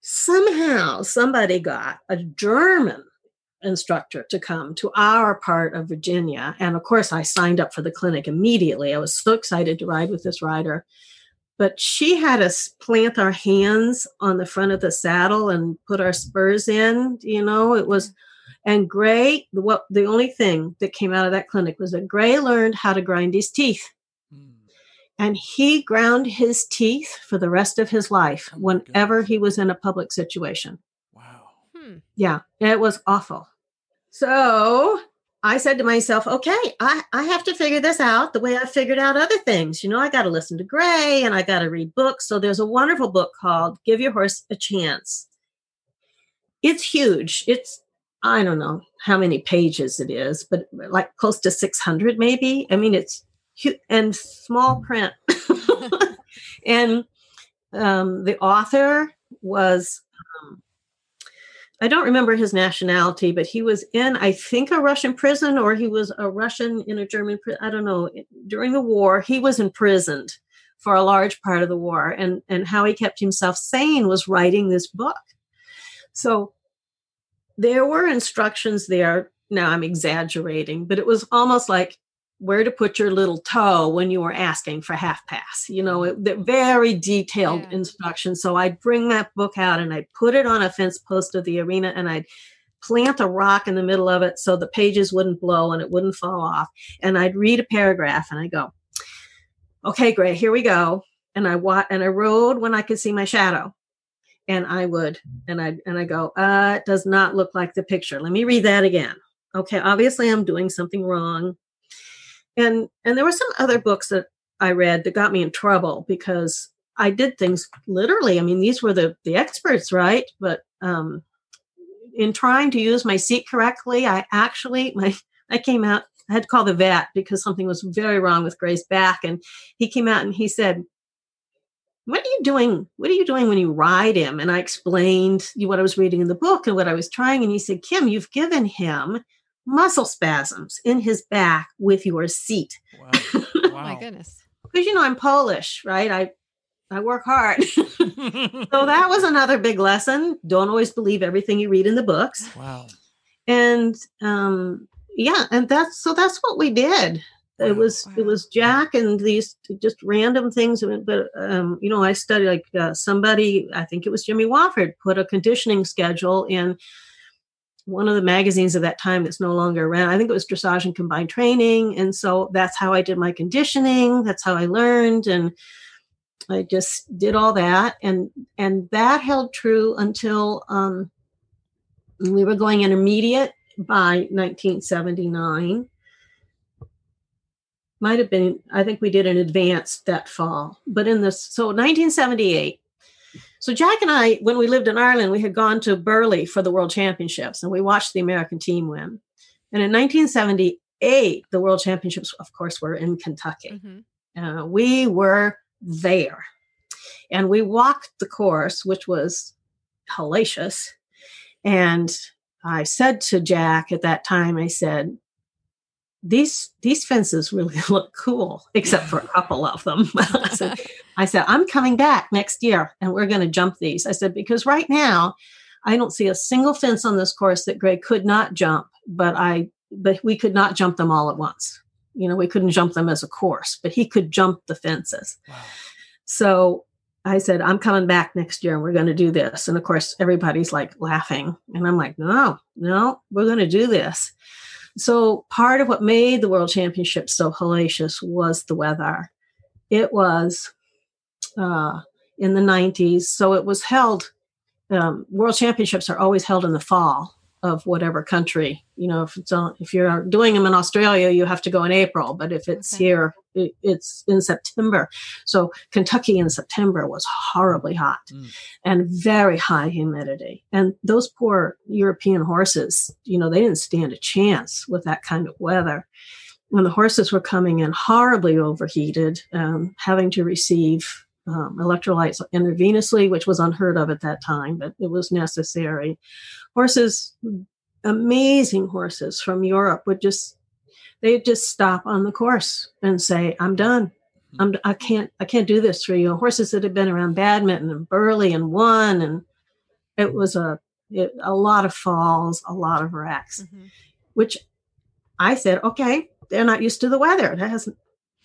somehow somebody got a German instructor to come to our part of Virginia. And of course I signed up for the clinic immediately. I was so excited to ride with this rider, but she had us plant our hands on the front of the saddle and put our spurs in, you know, it was, And Gray, the, what, the only thing that came out of that clinic was that Gray learned how to grind his teeth. Mm. And he ground his teeth for the rest of his life oh whenever goodness. he was in a public situation. Wow. Hmm. Yeah, it was awful. So I said to myself, okay, I, I have to figure this out the way I figured out other things. You know, I got to listen to Gray and I got to read books. So there's a wonderful book called Give Your Horse a Chance. It's huge. It's, I don't know how many pages it is, but like close to six hundred maybe. I mean, it's huge and small print. And um, the author was... Um, I don't remember his nationality, but he was in, I think, a Russian prison, or he was a Russian in a German prison. I don't know. During the war, he was imprisoned for a large part of the war. And, and how he kept himself sane was writing this book. So there were instructions there. Now I'm exaggerating, but it was almost like where to put your little toe when you were asking for half pass, you know, it, the very detailed yeah. instructions. So I'd bring that book out and I'd put it on a fence post of the arena and I'd plant a rock in the middle of it so the pages wouldn't blow and it wouldn't fall off. And I'd read a paragraph and I go, okay, Gray, here we go. And I wa- and I rode when I could see my shadow. And I would, and I and I go, uh, it does not look like the picture. Let me read that again. Okay, obviously I'm doing something wrong. And and there were some other books that I read that got me in trouble because I did things literally. I mean, these were the, the experts, right? But um, in trying to use my seat correctly, I actually, my I came out, I had to call the vet because something was very wrong with Gray's back. And he came out and he said, what are you doing? What are you doing when you ride him? And I explained what I was reading in the book and what I was trying. And he said, Kim, you've given him muscle spasms in his back with your seat. Wow. Wow. Oh my goodness. Because, you know, I'm Polish, right? I, I work hard. So that was another big lesson. Don't always believe everything you read in the books. Wow. And, um, yeah. And that's, so that's what we did. Wow. It was, wow. it was Jack and these just random things. But, um, you know, I studied like uh, somebody, I think it was Jimmy Wofford, put a conditioning schedule in one of the magazines of that time that's no longer around. I think it was Dressage and Combined Training. And so that's how I did my conditioning. That's how I learned. And I just did all that. And, and that held true until um, we were going intermediate by nineteen seventy-nine. Might've been, I think we did an advanced that fall, but in this, so nineteen seventy-eight, so Jack and I, when we lived in Ireland, we had gone to Burghley for the World Championships and we watched the American team win. And in nineteen seventy-eight, the World Championships, of course, were in Kentucky. Mm-hmm. Uh, we were there and we walked the course, which was hellacious. And I said to Jack at that time, I said, these these fences really look cool, except for a couple of them. I, said, I said, I'm coming back next year and we're going to jump these. I said, because right now I don't see a single fence on this course that Gray could not jump, but I, but we could not jump them all at once. You know, we couldn't jump them as a course, but he could jump the fences. Wow. So I said, I'm coming back next year and we're going to do this. And of course, everybody's like laughing. And I'm like, no, no, we're going to do this. So part of what made the World Championship so hellacious was the weather. It was uh, in the nineties. So it was held, um, World Championships are always held in the fall of whatever country. You know, if it's on, if you're doing them in Australia, you have to go in April. But if it's okay. here, it, it's in September. So Kentucky in September was horribly hot mm. and very high humidity. And those poor European horses, you know, they didn't stand a chance with that kind of weather. When the horses were coming in horribly overheated, um, having to receive Um, electrolytes intravenously, which was unheard of at that time, but it was necessary. Horses, amazing horses from Europe would just, they'd just stop on the course and say, I'm done. I'm, I can't, I can't do this for you. Horses that had been around Badminton and Burley and won. And it was a, it, a lot of falls, a lot of wrecks, mm-hmm. which I said, okay, they're not used to the weather. That hasn't,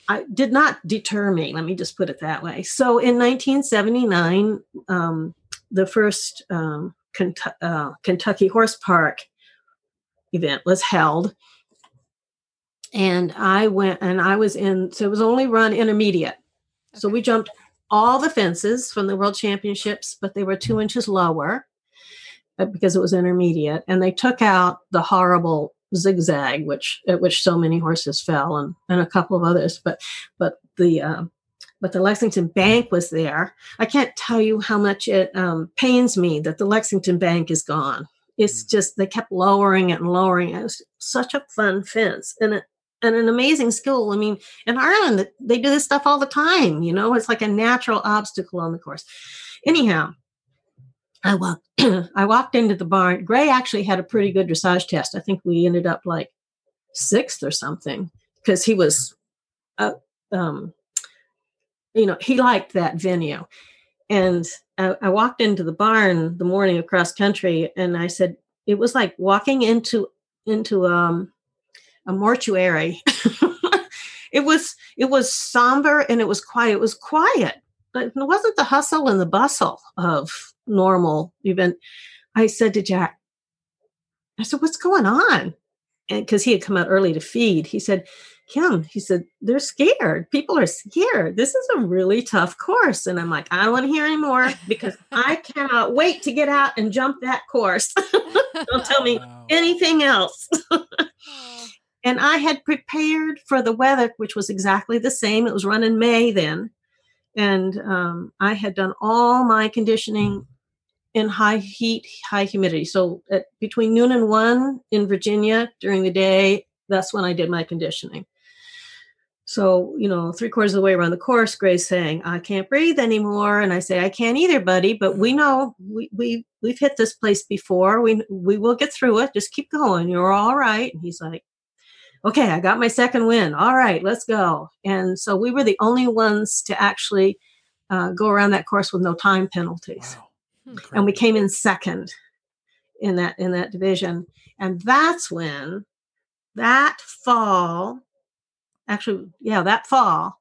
I did not deter me. Let me just put it that way. So in nineteen seventy-nine, um, the first um, Kentu- uh, Kentucky Horse Park event was held. And I went and I was in, so it was only run intermediate. Okay. So we jumped all the fences from the World Championships, but they were two inches lower because it was intermediate. And they took out the horrible zigzag, which at which so many horses fell, and, and a couple of others. But but the uh, but the Lexington Bank was there. I can't tell you how much it um, pains me that the Lexington Bank is gone. It's just they kept lowering it and lowering it. It was such a fun fence and it, and an amazing skill. I mean, in Ireland they do this stuff all the time. You know, it's like a natural obstacle on the course. Anyhow. I walked I walked into the barn. Gray actually had a pretty good dressage test. I think we ended up like sixth or something because he was, uh, um, you know, he liked that venue. And I, I walked into the barn the morning of cross country, and I said, it was like walking into into um, a mortuary. It was it was somber and it was quiet. It was quiet, but it wasn't the hustle and the bustle of normal event. I said to Jack, I said, what's going on? And because he had come out early to feed, he said, Kim, he said, they're scared. People are scared. This is a really tough course. And I'm like, I don't want to hear anymore because I cannot wait to get out and jump that course. Don't tell me wow. anything else. And I had prepared for the weather, which was exactly the same. It was run in May then. And um, I had done all my conditioning in high heat, high humidity. So at, between noon and one in Virginia during the day, that's when I did my conditioning. So, you know, three quarters of the way around the course, Gray's saying, I can't breathe anymore. And I say, I can't either, buddy. But we know we, we, we've hit this place before. We, we will get through it. Just keep going. You're all right. And he's like, okay, I got my second win. All right, let's go. And so we were the only ones to actually uh, go around that course with no time penalties. Wow. And we came in second in that in that division. And that's when that fall, actually, yeah, that fall,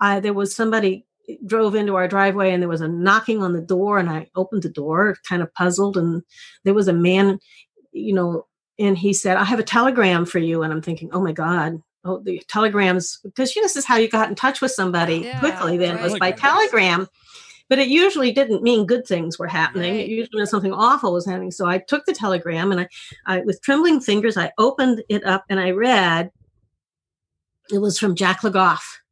I, there was somebody drove into our driveway and there was a knocking on the door, and I opened the door, kind of puzzled, and there was a man, you know, and he said, I have a telegram for you. And I'm thinking, oh, my God. Oh, the telegrams. Because you know, this is how you got in touch with somebody yeah, quickly. Then right. It was by telegram. But it usually didn't mean good things were happening. Right. It usually meant something awful was happening. So I took the telegram and I, I, with trembling fingers, I opened it up and I read. It was from Jack Le Goff.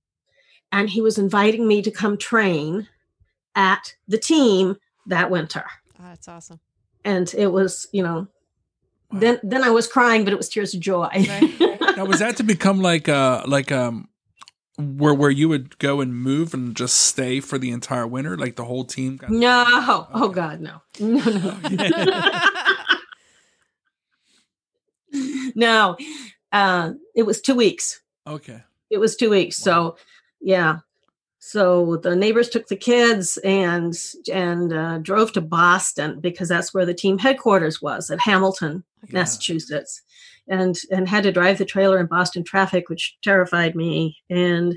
And he was inviting me to come train at the team that winter. Oh, that's awesome. And it was, you know. Wow. Then, then I was crying, but it was tears of joy. Right. Now, was that to become like, uh, like, um, where where you would go and move and just stay for the entire winter, like the whole team? Got no, okay. Oh God, no, no, no, oh, yeah. No. Uh, it was two weeks. Okay, it was two weeks. Wow. So, yeah. So the neighbors took the kids and and uh, drove to Boston because that's where the team headquarters was at Hamilton, yeah. Massachusetts, and and had to drive the trailer in Boston traffic, which terrified me. And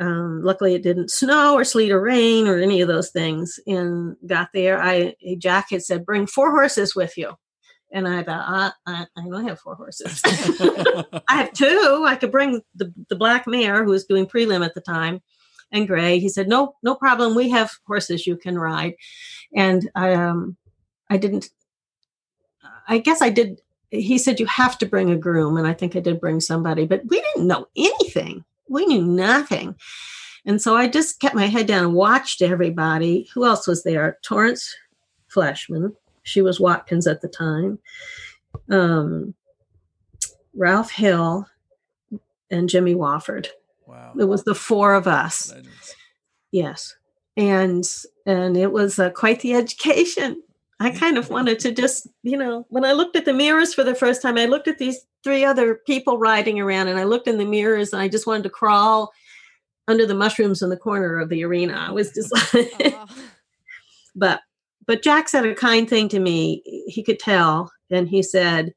um, luckily, it didn't snow or sleet or rain or any of those things. And got there, I Jack had said, "Bring four horses with you," and I thought, "I I, I don't have four horses. I have two. I could bring the the black mare who was doing prelim at the time." And Gray, he said, no, no problem. We have horses you can ride. And I, um, I didn't, I guess I did. He said, you have to bring a groom. And I think I did bring somebody, but we didn't know anything. We knew nothing. And so I just kept my head down and watched everybody. Who else was there? Torrance Fleshman. She was Watkins at the time. Um, Ralph Hill and Jimmy Wofford. Wow. It was the four of us. Legends. Yes. And and it was uh, quite the education. I kind of wanted to just, you know, when I looked at the mirrors for the first time, I looked at these three other people riding around and I looked in the mirrors and I just wanted to crawl under the mushrooms in the corner of the arena. I was just like, but, but Jack said a kind thing to me. He could tell. And he said,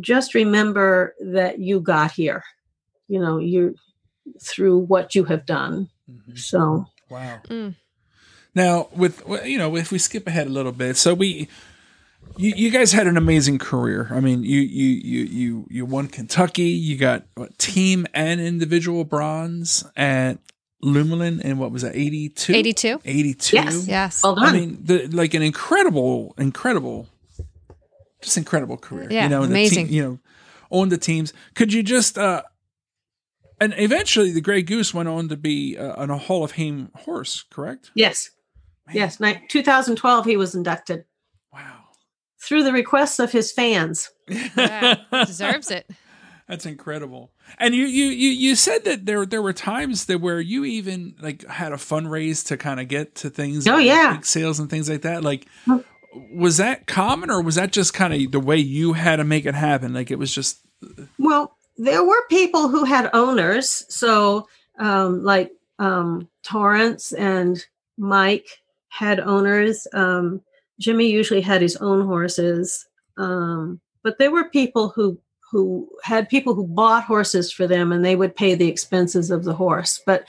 just remember that you got here. You know, you're, through what you have done. Mm-hmm. So wow. Mm. Now with, you know, if we skip ahead a little bit, so we you, you guys had an amazing career. I mean, you you you you you won Kentucky. You got what, team and individual bronze at Luhmühlen in what was that, eighty-two? eighty-two. eighty-two. Yes. Yes. Well done. I mean, the, like an incredible, incredible, just incredible career. Yeah. You know, amazing. The team, you know, on the teams. Could you just? Uh, and eventually, the Gray Goose went on to be uh, a Hall of Fame horse. Correct. Yes. Man. Yes. two thousand twelve, he was inducted. Wow. Through the requests of his fans. Yeah, deserves it. That's incredible. And you, you, you, you said that there there were times that where you even like had a fundraise to kind of get to things. Oh like, yeah, like sales and things like that. Like, was that common, or was that just kind of the way you had to make it happen? Like it was just. Well, there were people who had owners, so um, like um, Torrance and Mike had owners. Um, Jimmy usually had his own horses, um, but there were people who. who had people who bought horses for them, and they would pay the expenses of the horse. But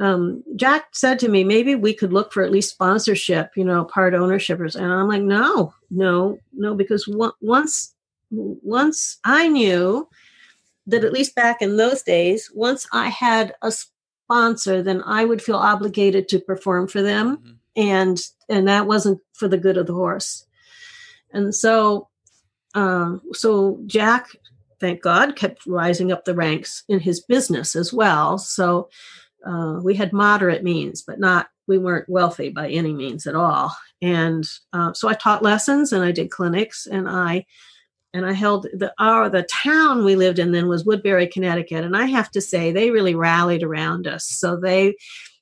um, Jack said to me, maybe we could look for at least sponsorship, you know, part ownershipers. And I'm like, no, no, no, because once, once I knew that, at least back in those days, once I had a sponsor, then I would feel obligated to perform for them. Mm-hmm. And, and that wasn't for the good of the horse. And so, Um, so Jack, thank God, kept rising up the ranks in his business as well. So uh, we had moderate means, but not, we weren't wealthy by any means at all. And uh, so I taught lessons, and I did clinics, and I and I held the our the town we lived in then was Woodbury, Connecticut. And I have to say, they really rallied around us. So they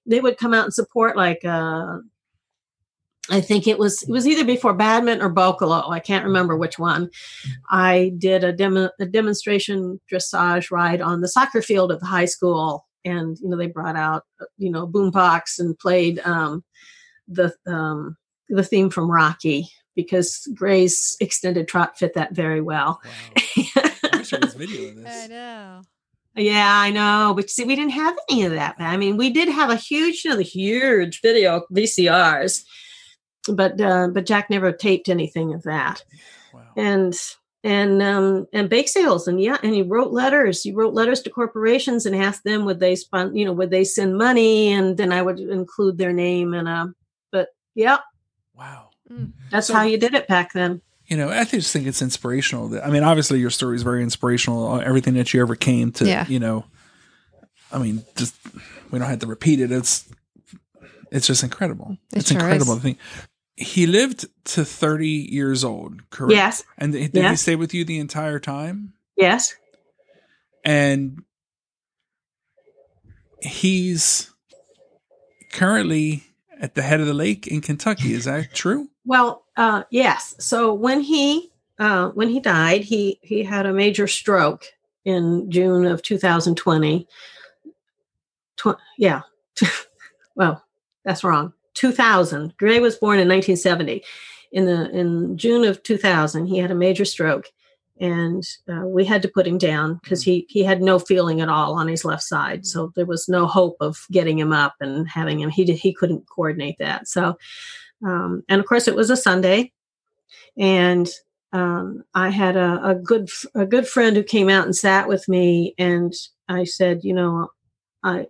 they would come out and support like uh I think it was it was either before Badminton or Bocolo. I can't remember which one. I did a, demo, a demonstration dressage ride on the soccer field of the high school, and you know they brought out you know boombox and played um, the um, the theme from Rocky, because Gray's extended trot fit that very well. Wow. I wish there was video of this. I know. Yeah, I know. But see, we didn't have any of that. I mean, we did have a huge, you know, the huge video V C Rs. But uh, but Jack never taped anything of that. Wow. And and um, and bake sales, and yeah, and he wrote letters. He wrote letters to corporations and asked them would they spend, you know, would they send money, and then I would include their name and uh but yeah. Wow. That's so, how you did it back then. You know, I just think it's inspirational. I mean, obviously your story is very inspirational, everything that you ever came to, yeah. You know. I mean, just we don't have to repeat it. It's it's just incredible. It it's sure incredible thing. He lived to thirty years old, correct? Yes. And did yes. he stay with you the entire time? Yes. And he's currently at the head of the lake in Kentucky. Is that true? Well, uh, yes. So when he uh, when he died, he, he had a major stroke in June of two thousand twenty. Tw- yeah. Well, that's wrong. two thousand. Gray was born in nineteen seventy. In the in June of two thousand, he had a major stroke, and uh, we had to put him down because he he had no feeling at all on his left side. So there was no hope of getting him up and having him. He did, he couldn't coordinate that. So, um, and of course it was a Sunday, and um, I had a, a good a good friend who came out and sat with me, and I said, you know, I.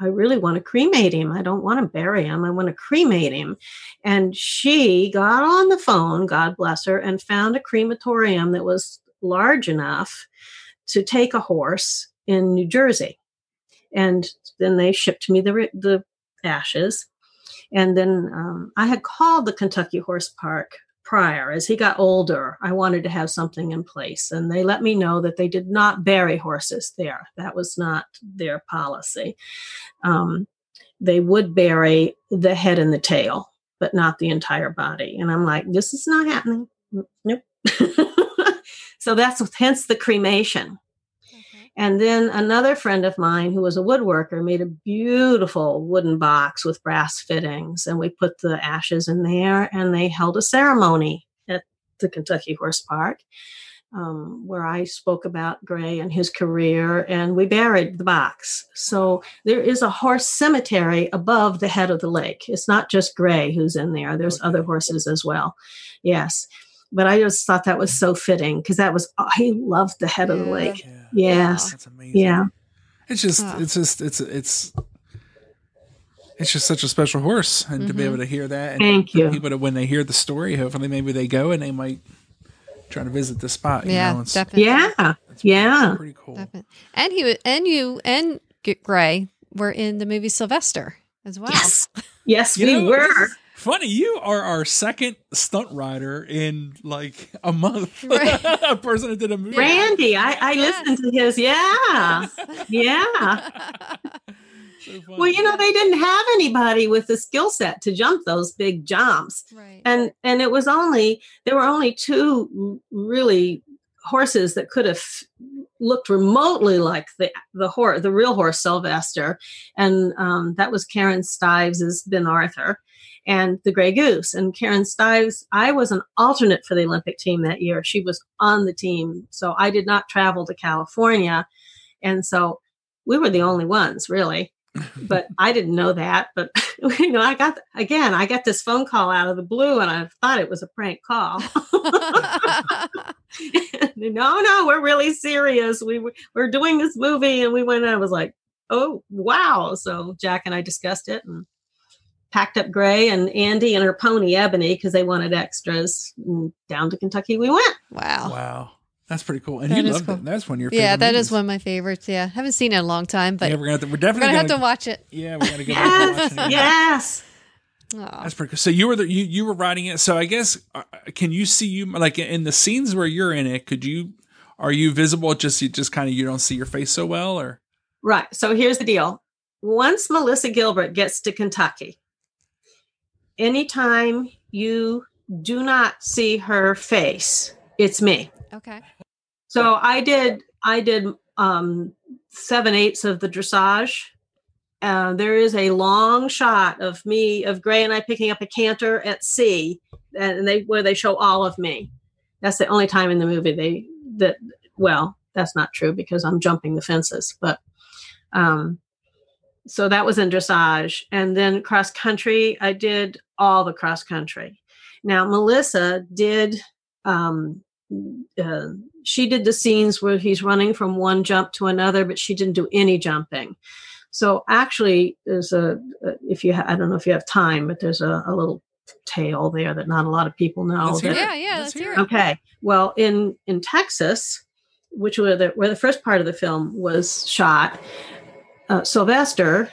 I really want to cremate him. I don't want to bury him. I want to cremate him. And she got on the phone, God bless her, and found a crematorium that was large enough to take a horse in New Jersey. And then they shipped me the, the ashes. And then um, I had called the Kentucky Horse Park prior. As he got older, I wanted to have something in place. And they let me know that they did not bury horses there. That was not their policy. Um, they would bury the head and the tail, but not the entire body. And I'm like, this is not happening. Nope. So that's hence the cremation. Okay. And then another friend of mine who was a woodworker made a beautiful wooden box with brass fittings, and we put the ashes in there, and they held a ceremony at the Kentucky Horse Park. Um, where I spoke about Gray and his career, and we buried the box. So there is a horse cemetery above the head of the lake. It's not just Gray who's in there. There's okay. other horses as well. Yes. but I just thought that was so fitting because that was, oh, he loved the head yeah. of the lake. Yeah. Yes. That's amazing. Yeah. It's just, oh. it's just, it's, it's, it's just such a special horse, and mm-hmm. to be able to hear that. And Thank you. People to, when they hear the story, hopefully maybe they go and they might try to visit the spot. You yeah. know, it's, definitely. Yeah. It's yeah. pretty cool. Definitely. And he was, and you and Gray were in the movie Sylvester as well. Yes. Yes, we know, were. Funny, you are our second stunt rider in like a month. Right. A person that did a movie. Randy, I, I yes. listened to his. Yeah. Yes. Yeah. So well, you know, they didn't have anybody with the skill set to jump those big jumps. Right. And and it was only, there were only two really horses that could have looked remotely like the the horse, the real horse Sylvester. And um, that was Karen Stives's Ben Arthur and the Gray Goose. And Karen Stives, I was an alternate for the Olympic team that year. She was on the team. So I did not travel to California. And so we were the only ones really, but I didn't know that. But you know, I got, again, I got this phone call out of the blue and I thought it was a prank call. No, no, we're really serious. We were, we're doing this movie and we went, and I was like, oh, wow. So Jack and I discussed it and packed up Gray and Andy and her pony Ebony because they wanted extras. And down to Kentucky we went. Wow. Wow. That's pretty cool. And that you loved cool. it. That's one of your favorites. Yeah, that movies. Is one of my favorites. Yeah. Haven't seen it in a long time, but yeah, we're, gonna have to, we're definitely going to have to watch it. Yeah, we're going to go yes, back and watch it. Yes. Aww. That's pretty cool. So you were the, you you were riding it. So I guess uh, can you see you like in the scenes where you're in it? Could you are you visible? Just you just kind of you don't see your face so well, or right. So here's the deal. Once Melissa Gilbert gets to Kentucky, anytime you do not see her face, it's me. Okay. So I did. I did um, seven eighths of the dressage. Uh, there is a long shot of me, of Gray and I picking up a canter at sea, and they where they show all of me. That's the only time in the movie they that. Well, that's not true because I'm jumping the fences. But um, so that was in dressage, and then cross country. I did all the cross country. Now Melissa did. Um, Uh, she did the scenes where he's running from one jump to another, but she didn't do any jumping. So actually there's a, if you, ha- I don't know if you have time, but there's a, a little tale there that not a lot of people know. That, yeah. Yeah. Let's hear it. Okay. Well, in, in Texas, which were the, where the first part of the film was shot, uh, Sylvester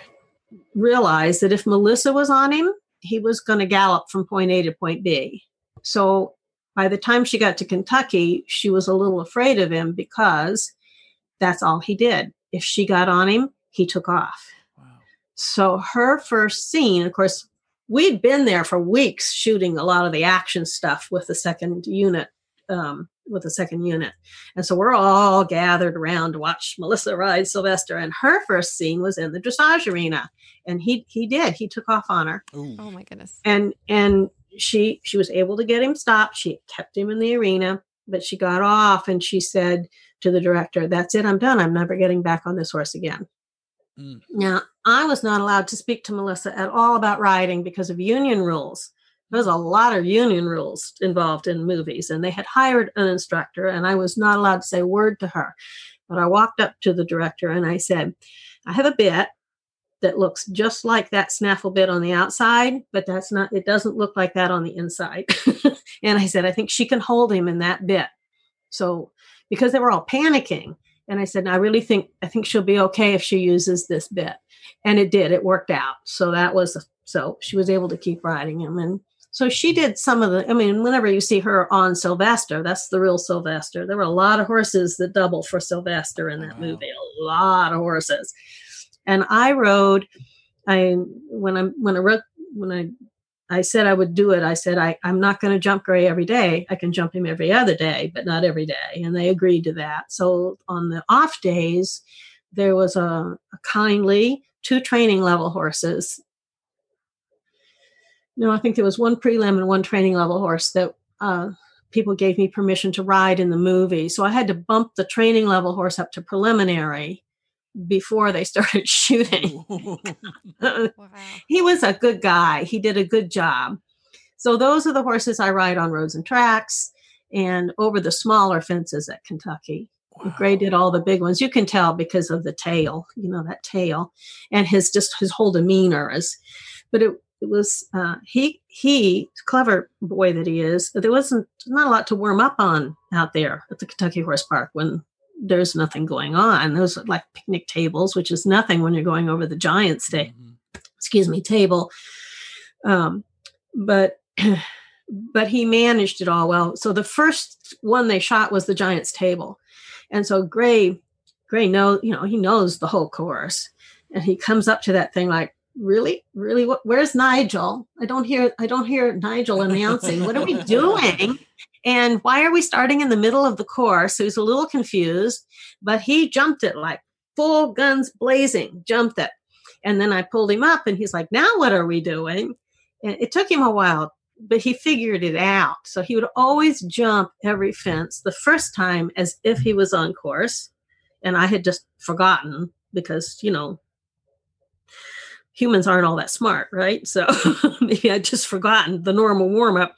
realized that if Melissa was on him, he was going to gallop from point A to point B. So by the time she got to Kentucky, she was a little afraid of him because that's all he did. If she got on him, he took off. Wow. So her first scene, of course, we'd been there for weeks shooting a lot of the action stuff with the second unit, um, with the second unit. And so we're all gathered around to watch Melissa ride Sylvester. And her first scene was in the dressage arena. And he, he did, he took off on her. Ooh. Oh my goodness. And, and, She she was able to get him stopped. She kept him in the arena, but she got off and she said to the director, "That's it, I'm done. I'm never getting back on this horse again." Mm. Now, I was not allowed to speak to Melissa at all about riding because of union rules. There's a lot of union rules involved in movies, and they had hired an instructor, and I was not allowed to say a word to her. But I walked up to the director and I said, "I have a bit that looks just like that snaffle bit on the outside, but that's not, it doesn't look like that on the inside." And I said, "I think she can hold him in that bit." So, because they were all panicking. And I said, "I really think, I think she'll be okay if she uses this bit." And it did, it worked out. So that was, so she was able to keep riding him. And so she did some of the, I mean, whenever you see her on Sylvester, that's the real Sylvester. There were a lot of horses that double for Sylvester in that wow. movie, a lot of horses. And I rode, I, when I, when I wrote, when I, I said I would do it, I said, I, I'm not going to jump Gray every day. I can jump him every other day, but not every day. And they agreed to that. So on the off days, there was a, a kindly two training level horses. No, I think there was one prelim and one training level horse that, uh, people gave me permission to ride in the movie. So I had to bump the training level horse up to preliminary before they started shooting. Wow. He was a good guy. He did a good job. So those are the horses I ride on Roads and Tracks. and over the smaller fences at Kentucky. Wow. Gray did all the big ones. You can tell because of the tail, you know, that tail and his just his whole demeanor is. But it, it was uh, he he clever boy that he is. But there wasn't not a lot to warm up on out there at the Kentucky Horse Park when there's nothing going on. Those are like picnic tables, which is nothing when you're going over the Giants Day, mm-hmm. excuse me, table. Um, but. But he managed it all well. So the first one they shot was the Giants table. And so Gray, Gray knows, you know, he knows the whole course. And he comes up to that thing like, really, really, what, where's Nigel? I don't hear, I don't hear Nigel announcing. What are we doing? And why are we starting in the middle of the course? So he's a little confused, but he jumped it like full guns blazing, jumped it. And then I pulled him up and he's like, now what are we doing? And it took him a while, but he figured it out. So he would always jump every fence the first time as if he was on course. And I had just forgotten because, you know, humans aren't all that smart, right? So maybe I'd just forgotten the normal warm-up.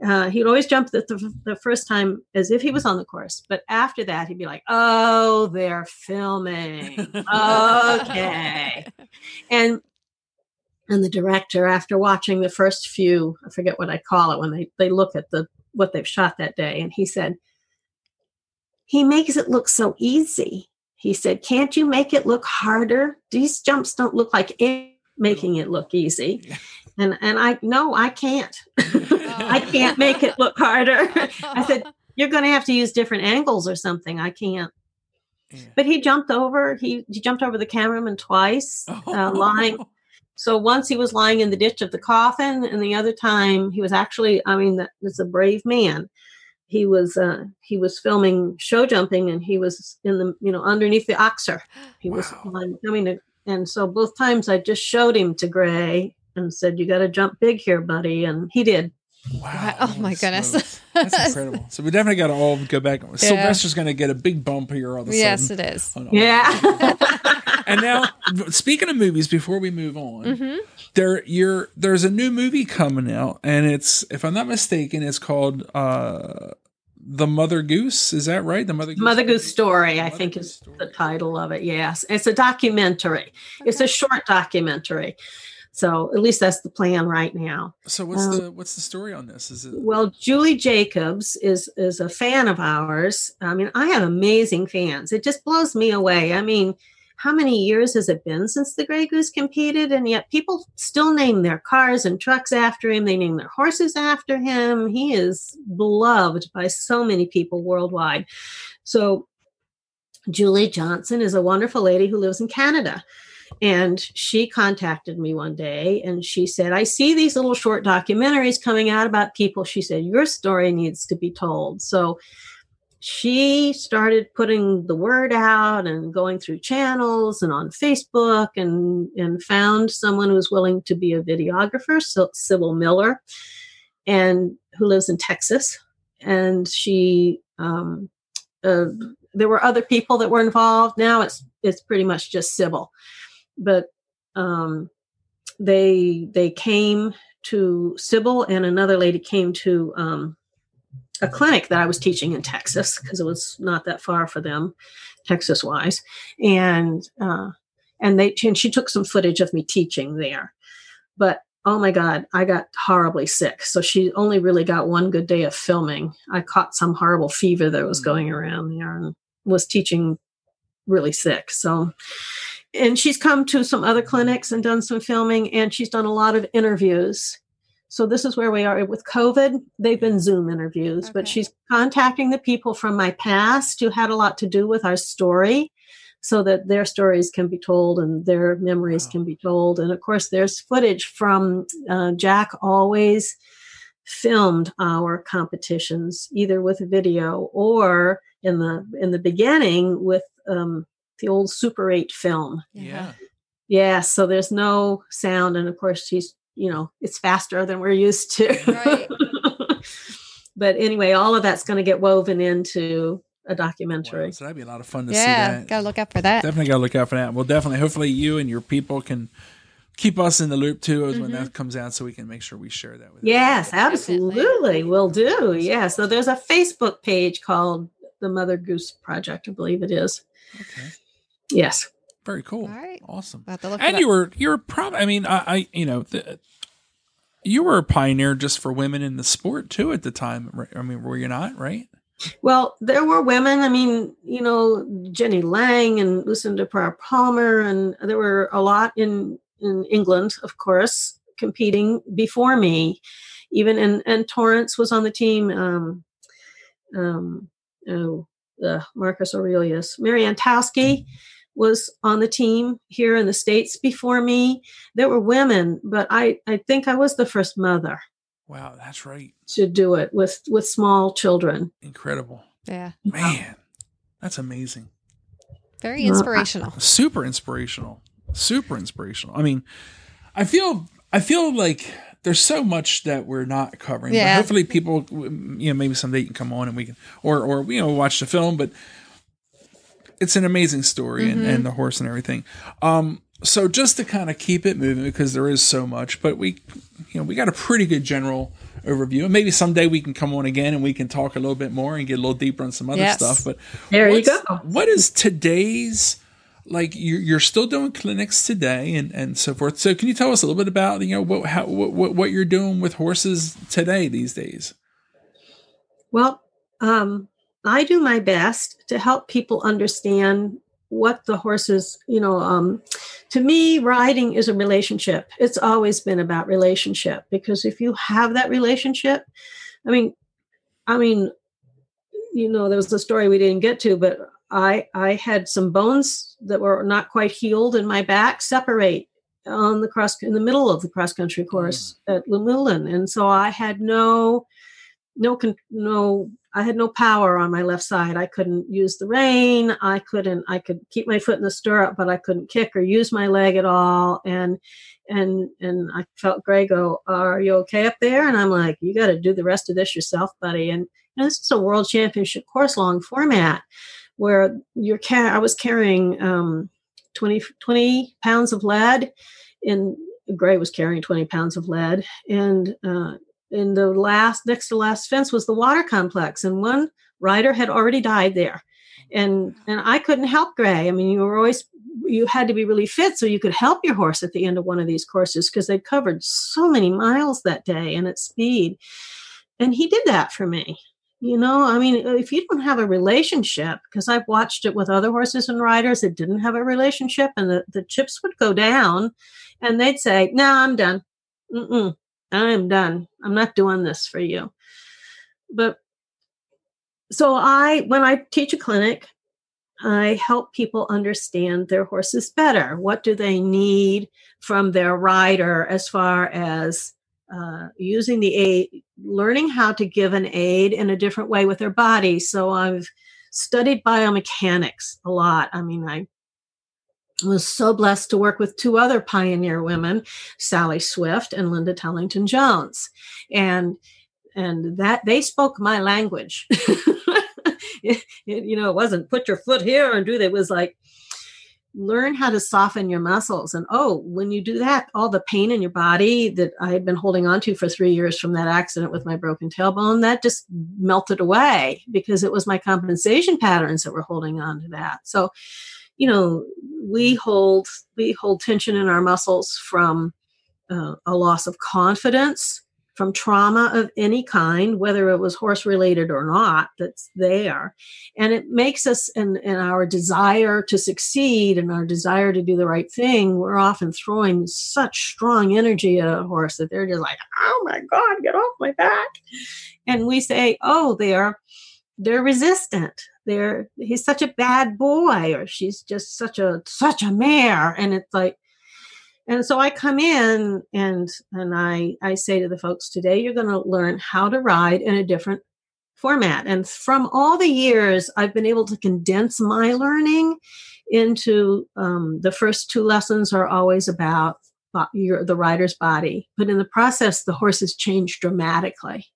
Uh, he would always jump the, the, the first time as if he was on the course. But after that, he'd be like, oh, they're filming. Okay. And And the director, after watching the first few, I forget what I call it, when they, they look at the what they've shot that day. And he said, he makes it look so easy. He said, can't you make it look harder? These jumps don't look like it, making it look easy. And and I, no, I can't. I can't make it look harder. I said, you're going to have to use different angles or something. I can't. Yeah. But he jumped over. He, he jumped over the cameraman twice, oh. uh, lying. So once he was lying in the ditch of the coffin, and the other time he was actually, I mean, that was a brave man. He was uh, he was filming show jumping, and he was in the, you know, underneath the oxer. He wow. was lying, I mean, and so both times I just showed him to Gray and said, you got to jump big here, buddy. And he did. Wow. Oh, my goodness. Smokes. That's incredible. So we definitely got to all go back. Yeah. Sylvester's going to get a big bump here all of a sudden. Yes, it is. Oh, no. Yeah. And now, speaking of movies, before we move on, mm-hmm. there you're, there's a new movie coming out, and it's, if I'm not mistaken, it's called uh, The Mother Goose. Is that right? The Mother Goose, Mother Goose Story, I think is the title of it. Yes. It's a documentary. Okay. It's a short documentary. So at least that's the plan right now. So what's um, the what's the story on this? Is it well, Julie Jacobs is is a fan of ours. I mean, I have amazing fans. It just blows me away. I mean, how many years has it been since the Gray Goose competed? And yet people still name their cars and trucks after him. They name their horses after him. He is beloved by so many people worldwide. So Julie Johnson is a wonderful lady who lives in Canada. And she contacted me one day and she said, I see these little short documentaries coming out about people. She said, your story needs to be told. So she started putting the word out and going through channels and on Facebook and, and found someone who was willing to be a videographer, so Sybil Miller, and who lives in Texas. And she, um, uh, there were other people that were involved. Now it's, it's pretty much just Sybil. But um, they they came to Sybil, and another lady came to um, a clinic that I was teaching in Texas because it was not that far for them, Texas wise, and uh, and they and she took some footage of me teaching there. But oh my God, I got horribly sick. So she only really got one good day of filming. I caught some horrible fever that was going around there and was teaching really sick. So. And she's come to some other clinics and done some filming, and she's done a lot of interviews. So this is where we are with COVID. They've been Zoom interviews, okay. But she's contacting the people from my past who had a lot to do with our story so that their stories can be told and their memories wow. can be told. And of course, there's footage from uh, Jack always filmed our competitions, either with video or in the, in the beginning with, um, the old Super eight film. Yeah. Yeah. So there's no sound. And of course she's, you know, it's faster than we're used to. Right. But anyway, all of that's going to get woven into a documentary. Wow, so that'd be a lot of fun to yeah, see that. Yeah. Got to look out for that. Definitely got to look out for that. Well, definitely. Hopefully you and your people can keep us in the loop too, as when mm-hmm. that comes out, so we can make sure we share that with you. Yes, everybody. Absolutely. We'll do. Yeah. So there's a Facebook page called The Mother Goose Project, I believe it is. Okay. Yes. Very cool. All right. Awesome. And you were, you were probably, I mean, I, I you know, the, you were a pioneer just for women in the sport too at the time. Right? I mean, were you not, right? Well, there were women. I mean, you know, Jenny Lang and Lucinda Parr Palmer, and there were a lot in, in England, of course, competing before me, even. And, and Torrance was on the team. Um, um, oh, uh, Marcus Aurelius, Mary Antowski was on the team here in the States before me. There were women, but I, I think I was the first mother. Wow, that's right. To do it with, with small children. Incredible. Yeah. Man, that's amazing. Very inspirational. Uh, super inspirational. Super inspirational. I mean, I feel I feel like there's so much that we're not covering. Yeah. But hopefully people, you know, maybe someday you can come on and we can, or, or you know, watch the film, but it's an amazing story mm-hmm. and, and the horse and everything. Um, so just to kind of keep it moving, because there is so much, but we, you know, we got a pretty good general overview, and maybe someday we can come on again and we can talk a little bit more and get a little deeper on some other yes. stuff. But there you go. What is today's, like you're, you're still doing clinics today and, and so forth. So can you tell us a little bit about, you know, what, how, what, what you're doing with horses today these days? Well, um, I do my best to help people understand what the horses, you know, um, to me, riding is a relationship. It's always been about relationship, because if you have that relationship, I mean, I mean, you know, there was a story we didn't get to, but I, I had some bones that were not quite healed in my back separate on the cross in the middle of the cross country course mm-hmm. at Luhmühlen. And so I had no, no, no, I had no power on my left side. I couldn't use the rein. I couldn't, I could keep my foot in the stirrup, but I couldn't kick or use my leg at all. And, and, and I felt Gray go, are you okay up there? And I'm like, you got to do the rest of this yourself, buddy. And you know, this is a world championship course, long format, where you're car- I was carrying um, twenty, twenty pounds of lead, and Gray was carrying twenty pounds of lead. And, uh, in the last, next to last fence was the water complex, and one rider had already died there, and and I couldn't help Gray. I mean, you were always, you had to be really fit so you could help your horse at the end of one of these courses, because they'd covered so many miles that day and at speed, and he did that for me. You know, I mean, if you don't have a relationship, because I've watched it with other horses and riders that didn't have a relationship, and the, the chips would go down, and they'd say, "No, I'm done. Mm-mm. I am done. I'm not doing this for you." But so I, when I teach a clinic, I help people understand their horses better. What do they need from their rider as far as uh, using the aid, learning how to give an aid in a different way with their body. So I've studied biomechanics a lot. I mean, I was so blessed to work with two other pioneer women, Sally Swift and Linda Tellington Jones. And, and that they spoke my language. it, it, you know, it wasn't put your foot here and do that. It was like, learn how to soften your muscles. And, oh, when you do that, all the pain in your body that I had been holding on to for three years from that accident with my broken tailbone, that just melted away, because it was my compensation patterns that were holding on to that. So, you know, we hold we hold tension in our muscles from uh, a loss of confidence, from trauma of any kind, whether it was horse related or not, that's there. And it makes us, and our desire to succeed and our desire to do the right thing, we're often throwing such strong energy at a horse that they're just like, oh my God, get off my back. And we say, oh, they're they're resistant. They're, he's such a bad boy, or she's just such a such a mare. And it's like, and so I come in and and I I say to the folks, today you're going to learn how to ride in a different format. And from all the years, I've been able to condense my learning into um, the first two lessons are always about your, the rider's body, but in the process, the horses change dramatically.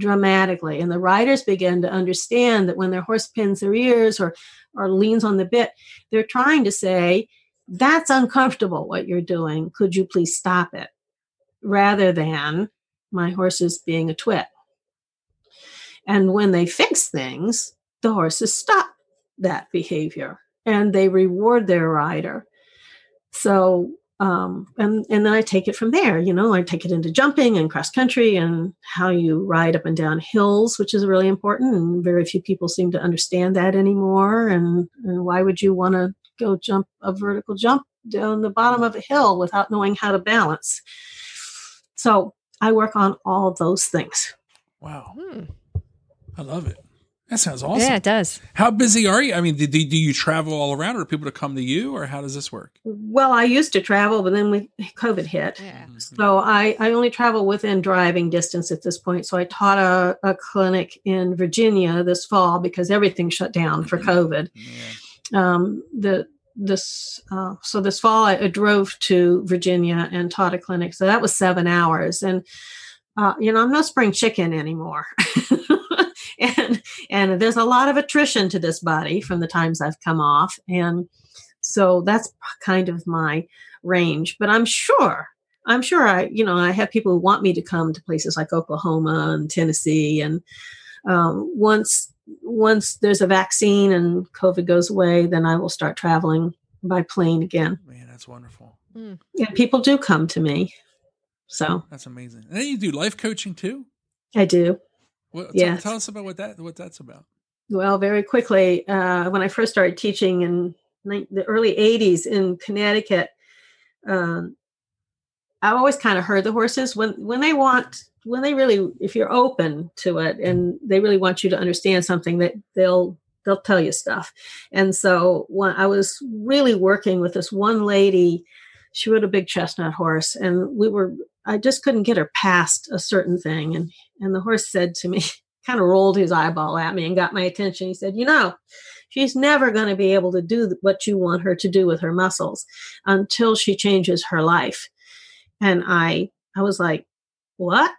dramatically. And the riders begin to understand that when their horse pins their ears or, or leans on the bit, they're trying to say, that's uncomfortable what you're doing. Could you please stop it? Rather than my horses being a twit. And when they fix things, the horses stop that behavior and they reward their rider. So, um, and, and then I take it from there, you know, I take it into jumping and cross country and how you ride up and down hills, which is really important. And very few people seem to understand that anymore. And, and why would you want to go jump a vertical jump down the bottom of a hill without knowing how to balance? So I work on all those things. Wow. Hmm. I love it. That sounds awesome. Yeah, it does. How busy are you? I mean, do, do you travel all around or are people to come to you or how does this work? Well, I used to travel, but then we, COVID hit. Yeah. So I, I only travel within driving distance at this point. So I taught a, a clinic in Virginia this fall because everything shut down for COVID. Yeah. Um, the this uh, so this fall I, I drove to Virginia and taught a clinic. So that was seven hours. And, uh, you know, I'm no spring chicken anymore. And and there's a lot of attrition to this body from the times I've come off. And so that's kind of my range. But I'm sure, I'm sure I, you know, I have people who want me to come to places like Oklahoma and Tennessee. And um, once once there's a vaccine and COVID goes away, then I will start traveling by plane again. Man, that's wonderful. Mm. Yeah, people do come to me. So that's amazing. And then you do life coaching too? I do. Well, t- yes. Tell us about what that what that's about. Well, very quickly, uh, when I first started teaching in ni- the early eighties in Connecticut, um, I always kind of heard the horses when when they want when they really if you're open to it and they really want you to understand something that they'll they'll tell you stuff. And so when I was really working with this one lady, she rode a big chestnut horse, and we were. I just couldn't get her past a certain thing. And, and the horse said to me, kind of rolled his eyeball at me and got my attention. He said, you know, she's never going to be able to do what you want her to do with her muscles until she changes her life. And I, I was like, what?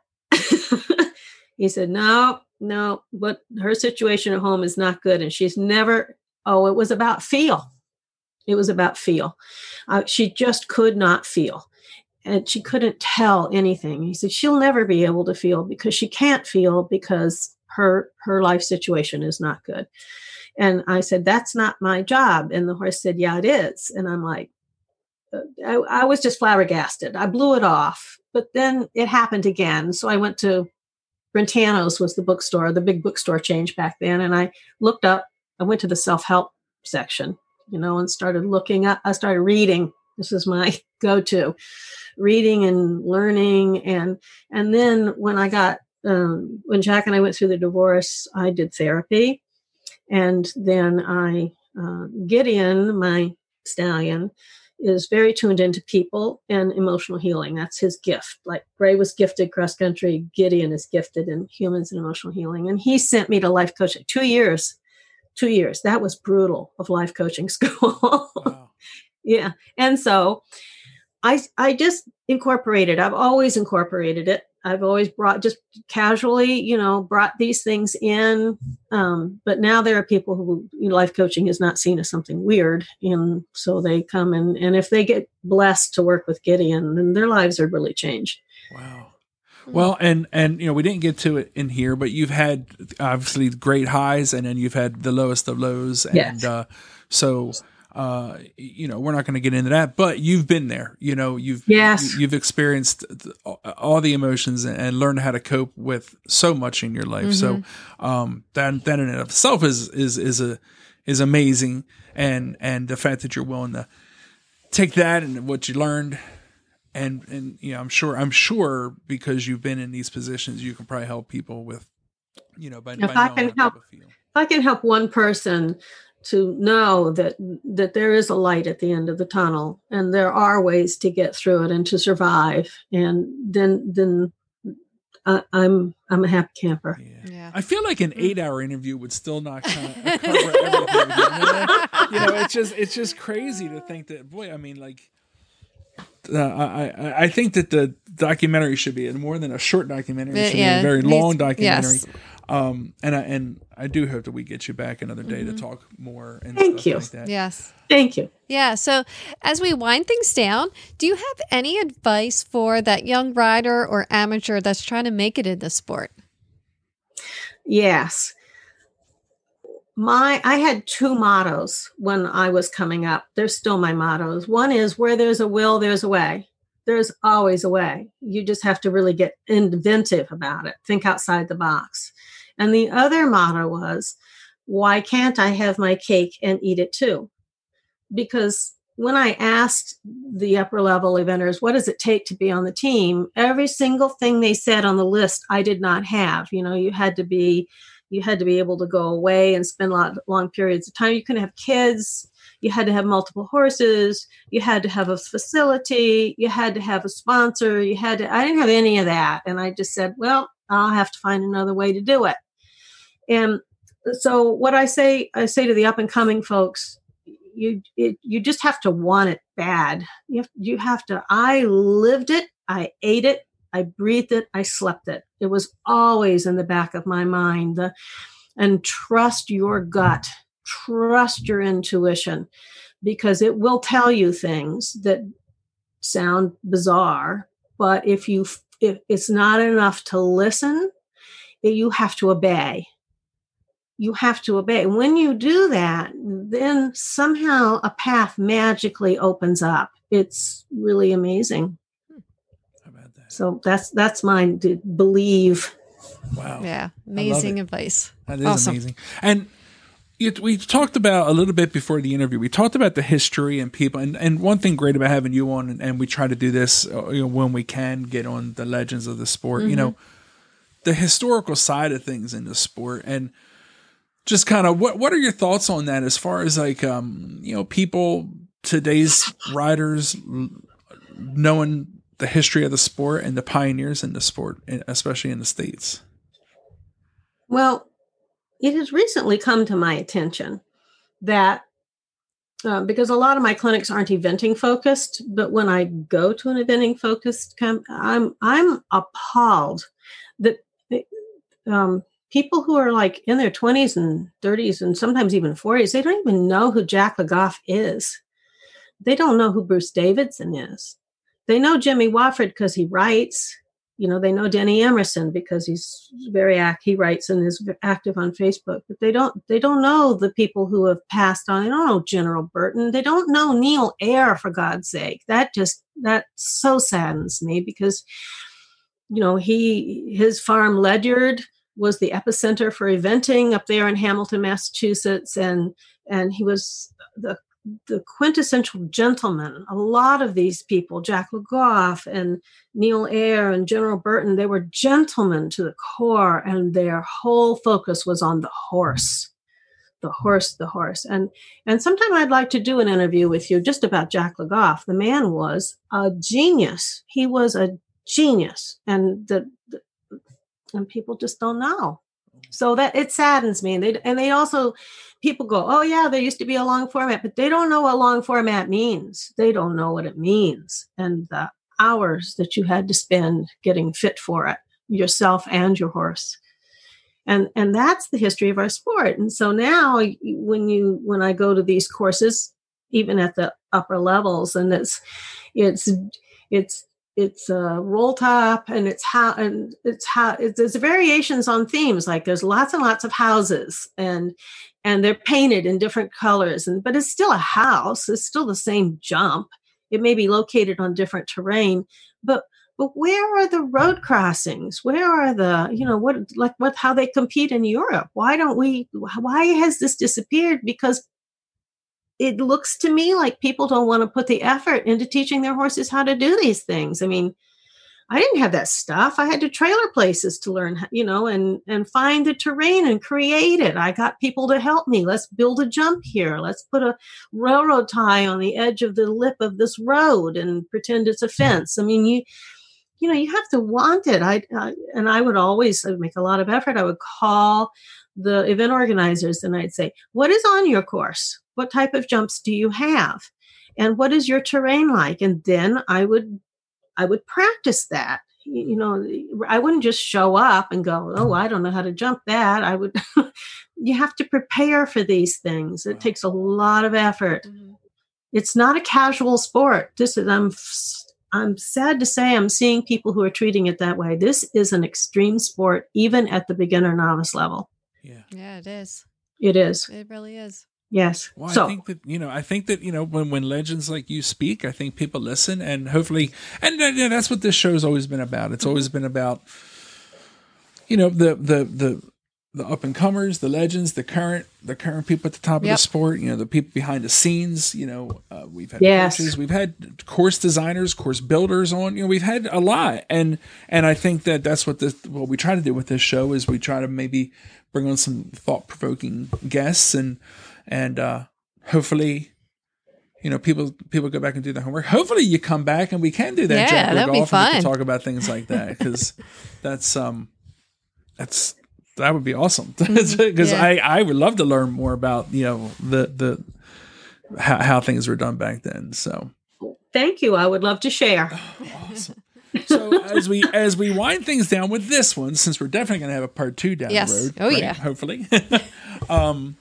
He said, no, no, but her situation at home is not good. And she's never, oh, it was about feel. It was about feel. Uh, she just could not feel. And she couldn't tell anything. He said, she'll never be able to feel because she can't feel because her her life situation is not good. And I said, that's not my job. And the horse said, yeah, it is. And I'm like, I, I was just flabbergasted. I blew it off. But then it happened again. So I went to Brentano's was the bookstore, the big bookstore change back then. And I looked up, I went to the self-help section, you know, and started looking up. I started reading. This is my go-to, reading and learning. And and then when I got, um, when Jack and I went through the divorce, I did therapy. And then I, uh, Gideon, my stallion, is very tuned into people and emotional healing. That's his gift. Like Gray was gifted cross-country. Gideon is gifted in humans and emotional healing. And he sent me to life coaching. Two years, two years. That was brutal of life coaching school. Wow. Yeah. And so I I just incorporated. I've always incorporated it. I've always brought just casually, you know, brought these things in. Um, but now there are people who you know, life coaching is not seen as something weird. And so they come in, and if they get blessed to work with Gideon, then their lives are really changed. Wow. Well, and, and, you know, we didn't get to it in here, but you've had obviously great highs and then you've had the lowest of lows. And yes. uh, so Uh, you know, we're not going to get into that, but you've been there, you know, you've, yes. you, you've experienced th- all the emotions and, and learned how to cope with so much in your life. Mm-hmm. So, um, that, that in and of itself is, is, is a, is amazing. And, and the fact that you're willing to take that and what you learned and, and, you know, I'm sure, I'm sure because you've been in these positions, you can probably help people with, you know, by, if by I can help, if I can help one person to know that that there is a light at the end of the tunnel and there are ways to get through it and to survive. And then then uh, I'm I'm a happy camper. Yeah. Yeah. I feel like an eight hour interview would still not kind of cover everything. You know, it's just it's just crazy to think that, boy, I mean, like, Uh, I I think that the documentary should be more than a short documentary. It should yeah, be a very long needs, documentary. Yes. Um, and I and I do hope that we get you back another day mm-hmm. to talk more. And Thank you. Like that. Yes. Thank you. Yeah. So as we wind things down, do you have any advice for that young rider or amateur that's trying to make it in the sport? Yes. My I had two mottos when I was coming up. They're still my mottos. One is where there's a will, there's a way. There's always a way. You just have to really get inventive about it. Think outside the box. And the other motto was, why can't I have my cake and eat it too? Because when I asked the upper level eventers, what does it take to be on the team? Every single thing they said on the list, I did not have. You know, you had to be, you had to be able to go away and spend long, long periods of time. You couldn't have kids. You had to have multiple horses. You had to have a facility. You had to have a sponsor. You had to, I didn't have any of that. And I just said, well, I'll have to find another way to do it. And so what I say, I say to the up and coming folks, you, it, you just have to want it bad. You have, you have to, I lived it. I ate it. I breathed it. I slept it. It was always in the back of my mind. The, and trust your gut. Trust your intuition, because it will tell you things that sound bizarre, but if you if it's not enough to listen, you have to obey. You have to obey. When you do that, then somehow a path magically opens up. It's really amazing. How about that? So that's that's mine. To believe. Wow. Yeah. Amazing advice. That is awesome. Amazing. And It, we talked about a little bit before the interview, we talked about the history and people. And, and one thing great about having you on, and, and we try to do this uh, you know, when we can get on the legends of the sport, mm-hmm. you know, the historical side of things in the sport. And just kind of what, what are your thoughts on that as far as like, um, you know, people, today's riders, knowing the history of the sport and the pioneers in the sport, especially in the States? Well, it has recently come to my attention that uh, because a lot of my clinics aren't eventing focused, but when I go to an eventing focused, I'm I'm appalled that um, people who are like in their twenties and thirties and sometimes even forties, they don't even know who Jack Le Goff is. They don't know who Bruce Davidson is. They know Jimmy Wofford because he writes. You know, they know Denny Emerson because he's very act, he writes and is active on Facebook, but they don't, they don't know the people who have passed on. They don't know General Burton. They don't know Neil Eyre, for God's sake. That just, that so saddens me because, you know, he, his farm Ledyard was the epicenter for eventing up there in Hamilton, Massachusetts. And, and he was the, the quintessential gentleman. A lot of these people, Jack Le Goff and Neil Eyre and General Burton, they were gentlemen to the core, and their whole focus was on the horse, the horse, the horse. And and sometime I'd like to do an interview with you just about Jack Le Goff. The man was a genius. He was a genius, and the, the and people just don't know. So that it saddens me. And they, and they also, people go, oh yeah, there used to be a long format, but they don't know what long format means. They don't know what it means. And the hours that you had to spend getting fit for it, yourself and your horse. And, and that's the history of our sport. And so now when you, when I go to these courses, even at the upper levels, and it's, it's, it's, It's a uh, roll top, and it's how, and it's how. It's, there's variations on themes. Like there's lots and lots of houses, and and they're painted in different colors. And but it's still a house. It's still the same jump. It may be located on different terrain, but but where are the road crossings? Where are the you know what like what how they compete in Europe? Why don't we? Why has this disappeared? Because it looks to me like people don't want to put the effort into teaching their horses how to do these things. I mean, I didn't have that stuff. I had to trailer places to learn, you know, and, and find the terrain and create it. I got people to help me. Let's build a jump here. Let's put a railroad tie on the edge of the lip of this road and pretend it's a fence. I mean, you, you know, you have to want it. I, I and I would always I would make a lot of effort. I would call the event organizers and I'd say, what is on your course? What type of jumps do you have? And what is your terrain like? And then I would I would practice that. you know, I wouldn't just show up and go, oh, I don't know how to jump that. I would, you have to prepare for these things. It takes a lot of effort. It's not a casual sport. This is, I'm, I'm sad to say I'm seeing people who are treating it that way. This is an extreme sport, even at the beginner novice level. Yeah. Yeah, it is. It is. It really is. Yes. Well, so, I think that, you know, I think that, you know, when, when legends like you speak, I think people listen, and hopefully, and you know, that's what this show's always been about. It's always been about, you know, the, the, the, the up and comers, the legends, the current, the current people at the top yep. of the sport, you know, the people behind the scenes, you know, uh, we've had yes. coaches, we've had course designers, course builders on, you know, we've had a lot. And, and I think that that's what this, what we try to do with this show is we try to maybe bring on some thought provoking guests and, and, uh, hopefully, you know, people, people go back and do their homework. Hopefully you come back and we can do that. Yeah, Jack Le that'd Goff be fun. And we can talk about things like that. Cause that's, um, that's, that would be awesome because yeah. I, I would love to learn more about, you know, the, the, how, how things were done back then. So thank you. I would love to share. Oh, awesome. So as we, as we wind things down with this one, since we're definitely going to have a part two down yes. the road. Oh right? yeah. Hopefully. um,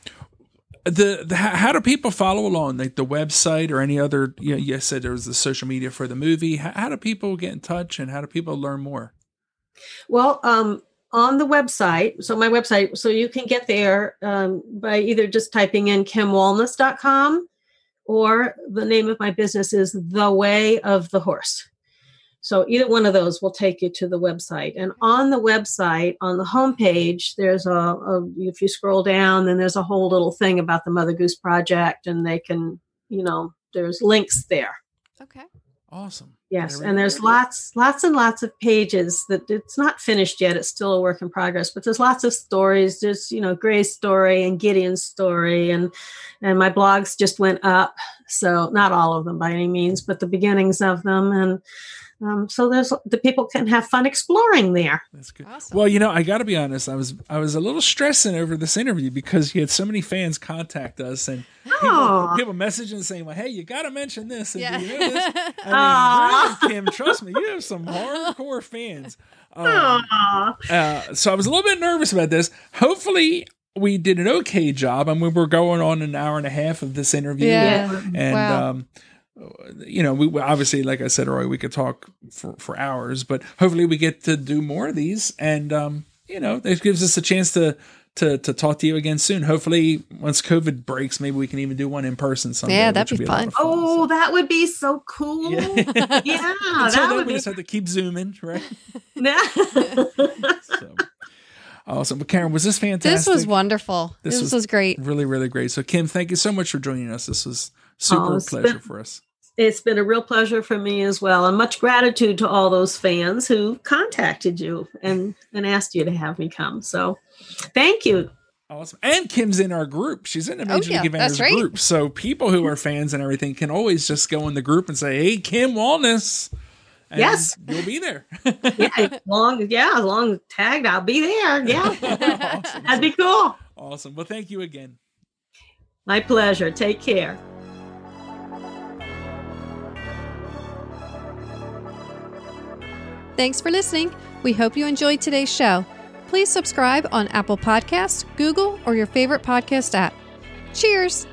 The, the how do people follow along, like the website or any other? You know, you said there was the social media for the movie. How, how do people get in touch and how do people learn more? Well, um, on the website, so my website, so you can get there um, by either just typing in kim walness dot com or the name of my business is The Way of the Horse. So either one of those will take you to the website. And on the website, on the homepage, there's a, a, if you scroll down, then there's a whole little thing about the Mother Goose Project, and they can, you know, there's links there. Okay. Awesome. Yes. And there's lots, lots and lots of pages that it's not finished yet. It's still a work in progress, but there's lots of stories. There's, you know, Gray's story and Gideon's story, and, and my blogs just went up. So not all of them by any means, but the beginnings of them. And, Um, so there's the people can have fun exploring there. That's good. Awesome. Well, you know, I got to be honest. I was I was a little stressing over this interview because you had so many fans contact us and oh. people, people messaging and saying, "Well, hey, you got to mention this." And yeah. do you know this? I mean, Kim, trust me, you have some hardcore fans. Um, uh, so I was a little bit nervous about this. Hopefully, we did an okay job. I mean, we're going on an hour and a half of this interview, yeah. and. and wow. um you know, we obviously, like I said, Roy, we could talk for, for hours, but hopefully we get to do more of these. And, um, you know, it gives us a chance to, to, to talk to you again soon. Hopefully once COVID breaks, maybe we can even do one in person someday. Yeah, that'd be, be fun. fun. Oh, so. That would be so cool. Yeah. yeah that so would we be... just have to keep zooming, right? so. Awesome. But Karen, was this fantastic? This was wonderful. This, this was, was great. Really, really great. So Kim, thank you so much for joining us. This was super oh, pleasure been, for us. It's been a real pleasure for me as well. And much gratitude to all those fans who contacted you and, and asked you to have me come. So thank you. Awesome. And Kim's in our group. She's in the Major League Eventers group. So people who are fans and everything can always just go in the group and say, hey, Kim Walness. And yes, you'll be there. yeah, as long yeah, as long as tagged, I'll be there. Yeah, awesome. That'd be cool. Awesome. Well, thank you again. My pleasure. Take care. Thanks for listening. We hope you enjoyed today's show. Please subscribe on Apple Podcasts, Google, or your favorite podcast app. Cheers.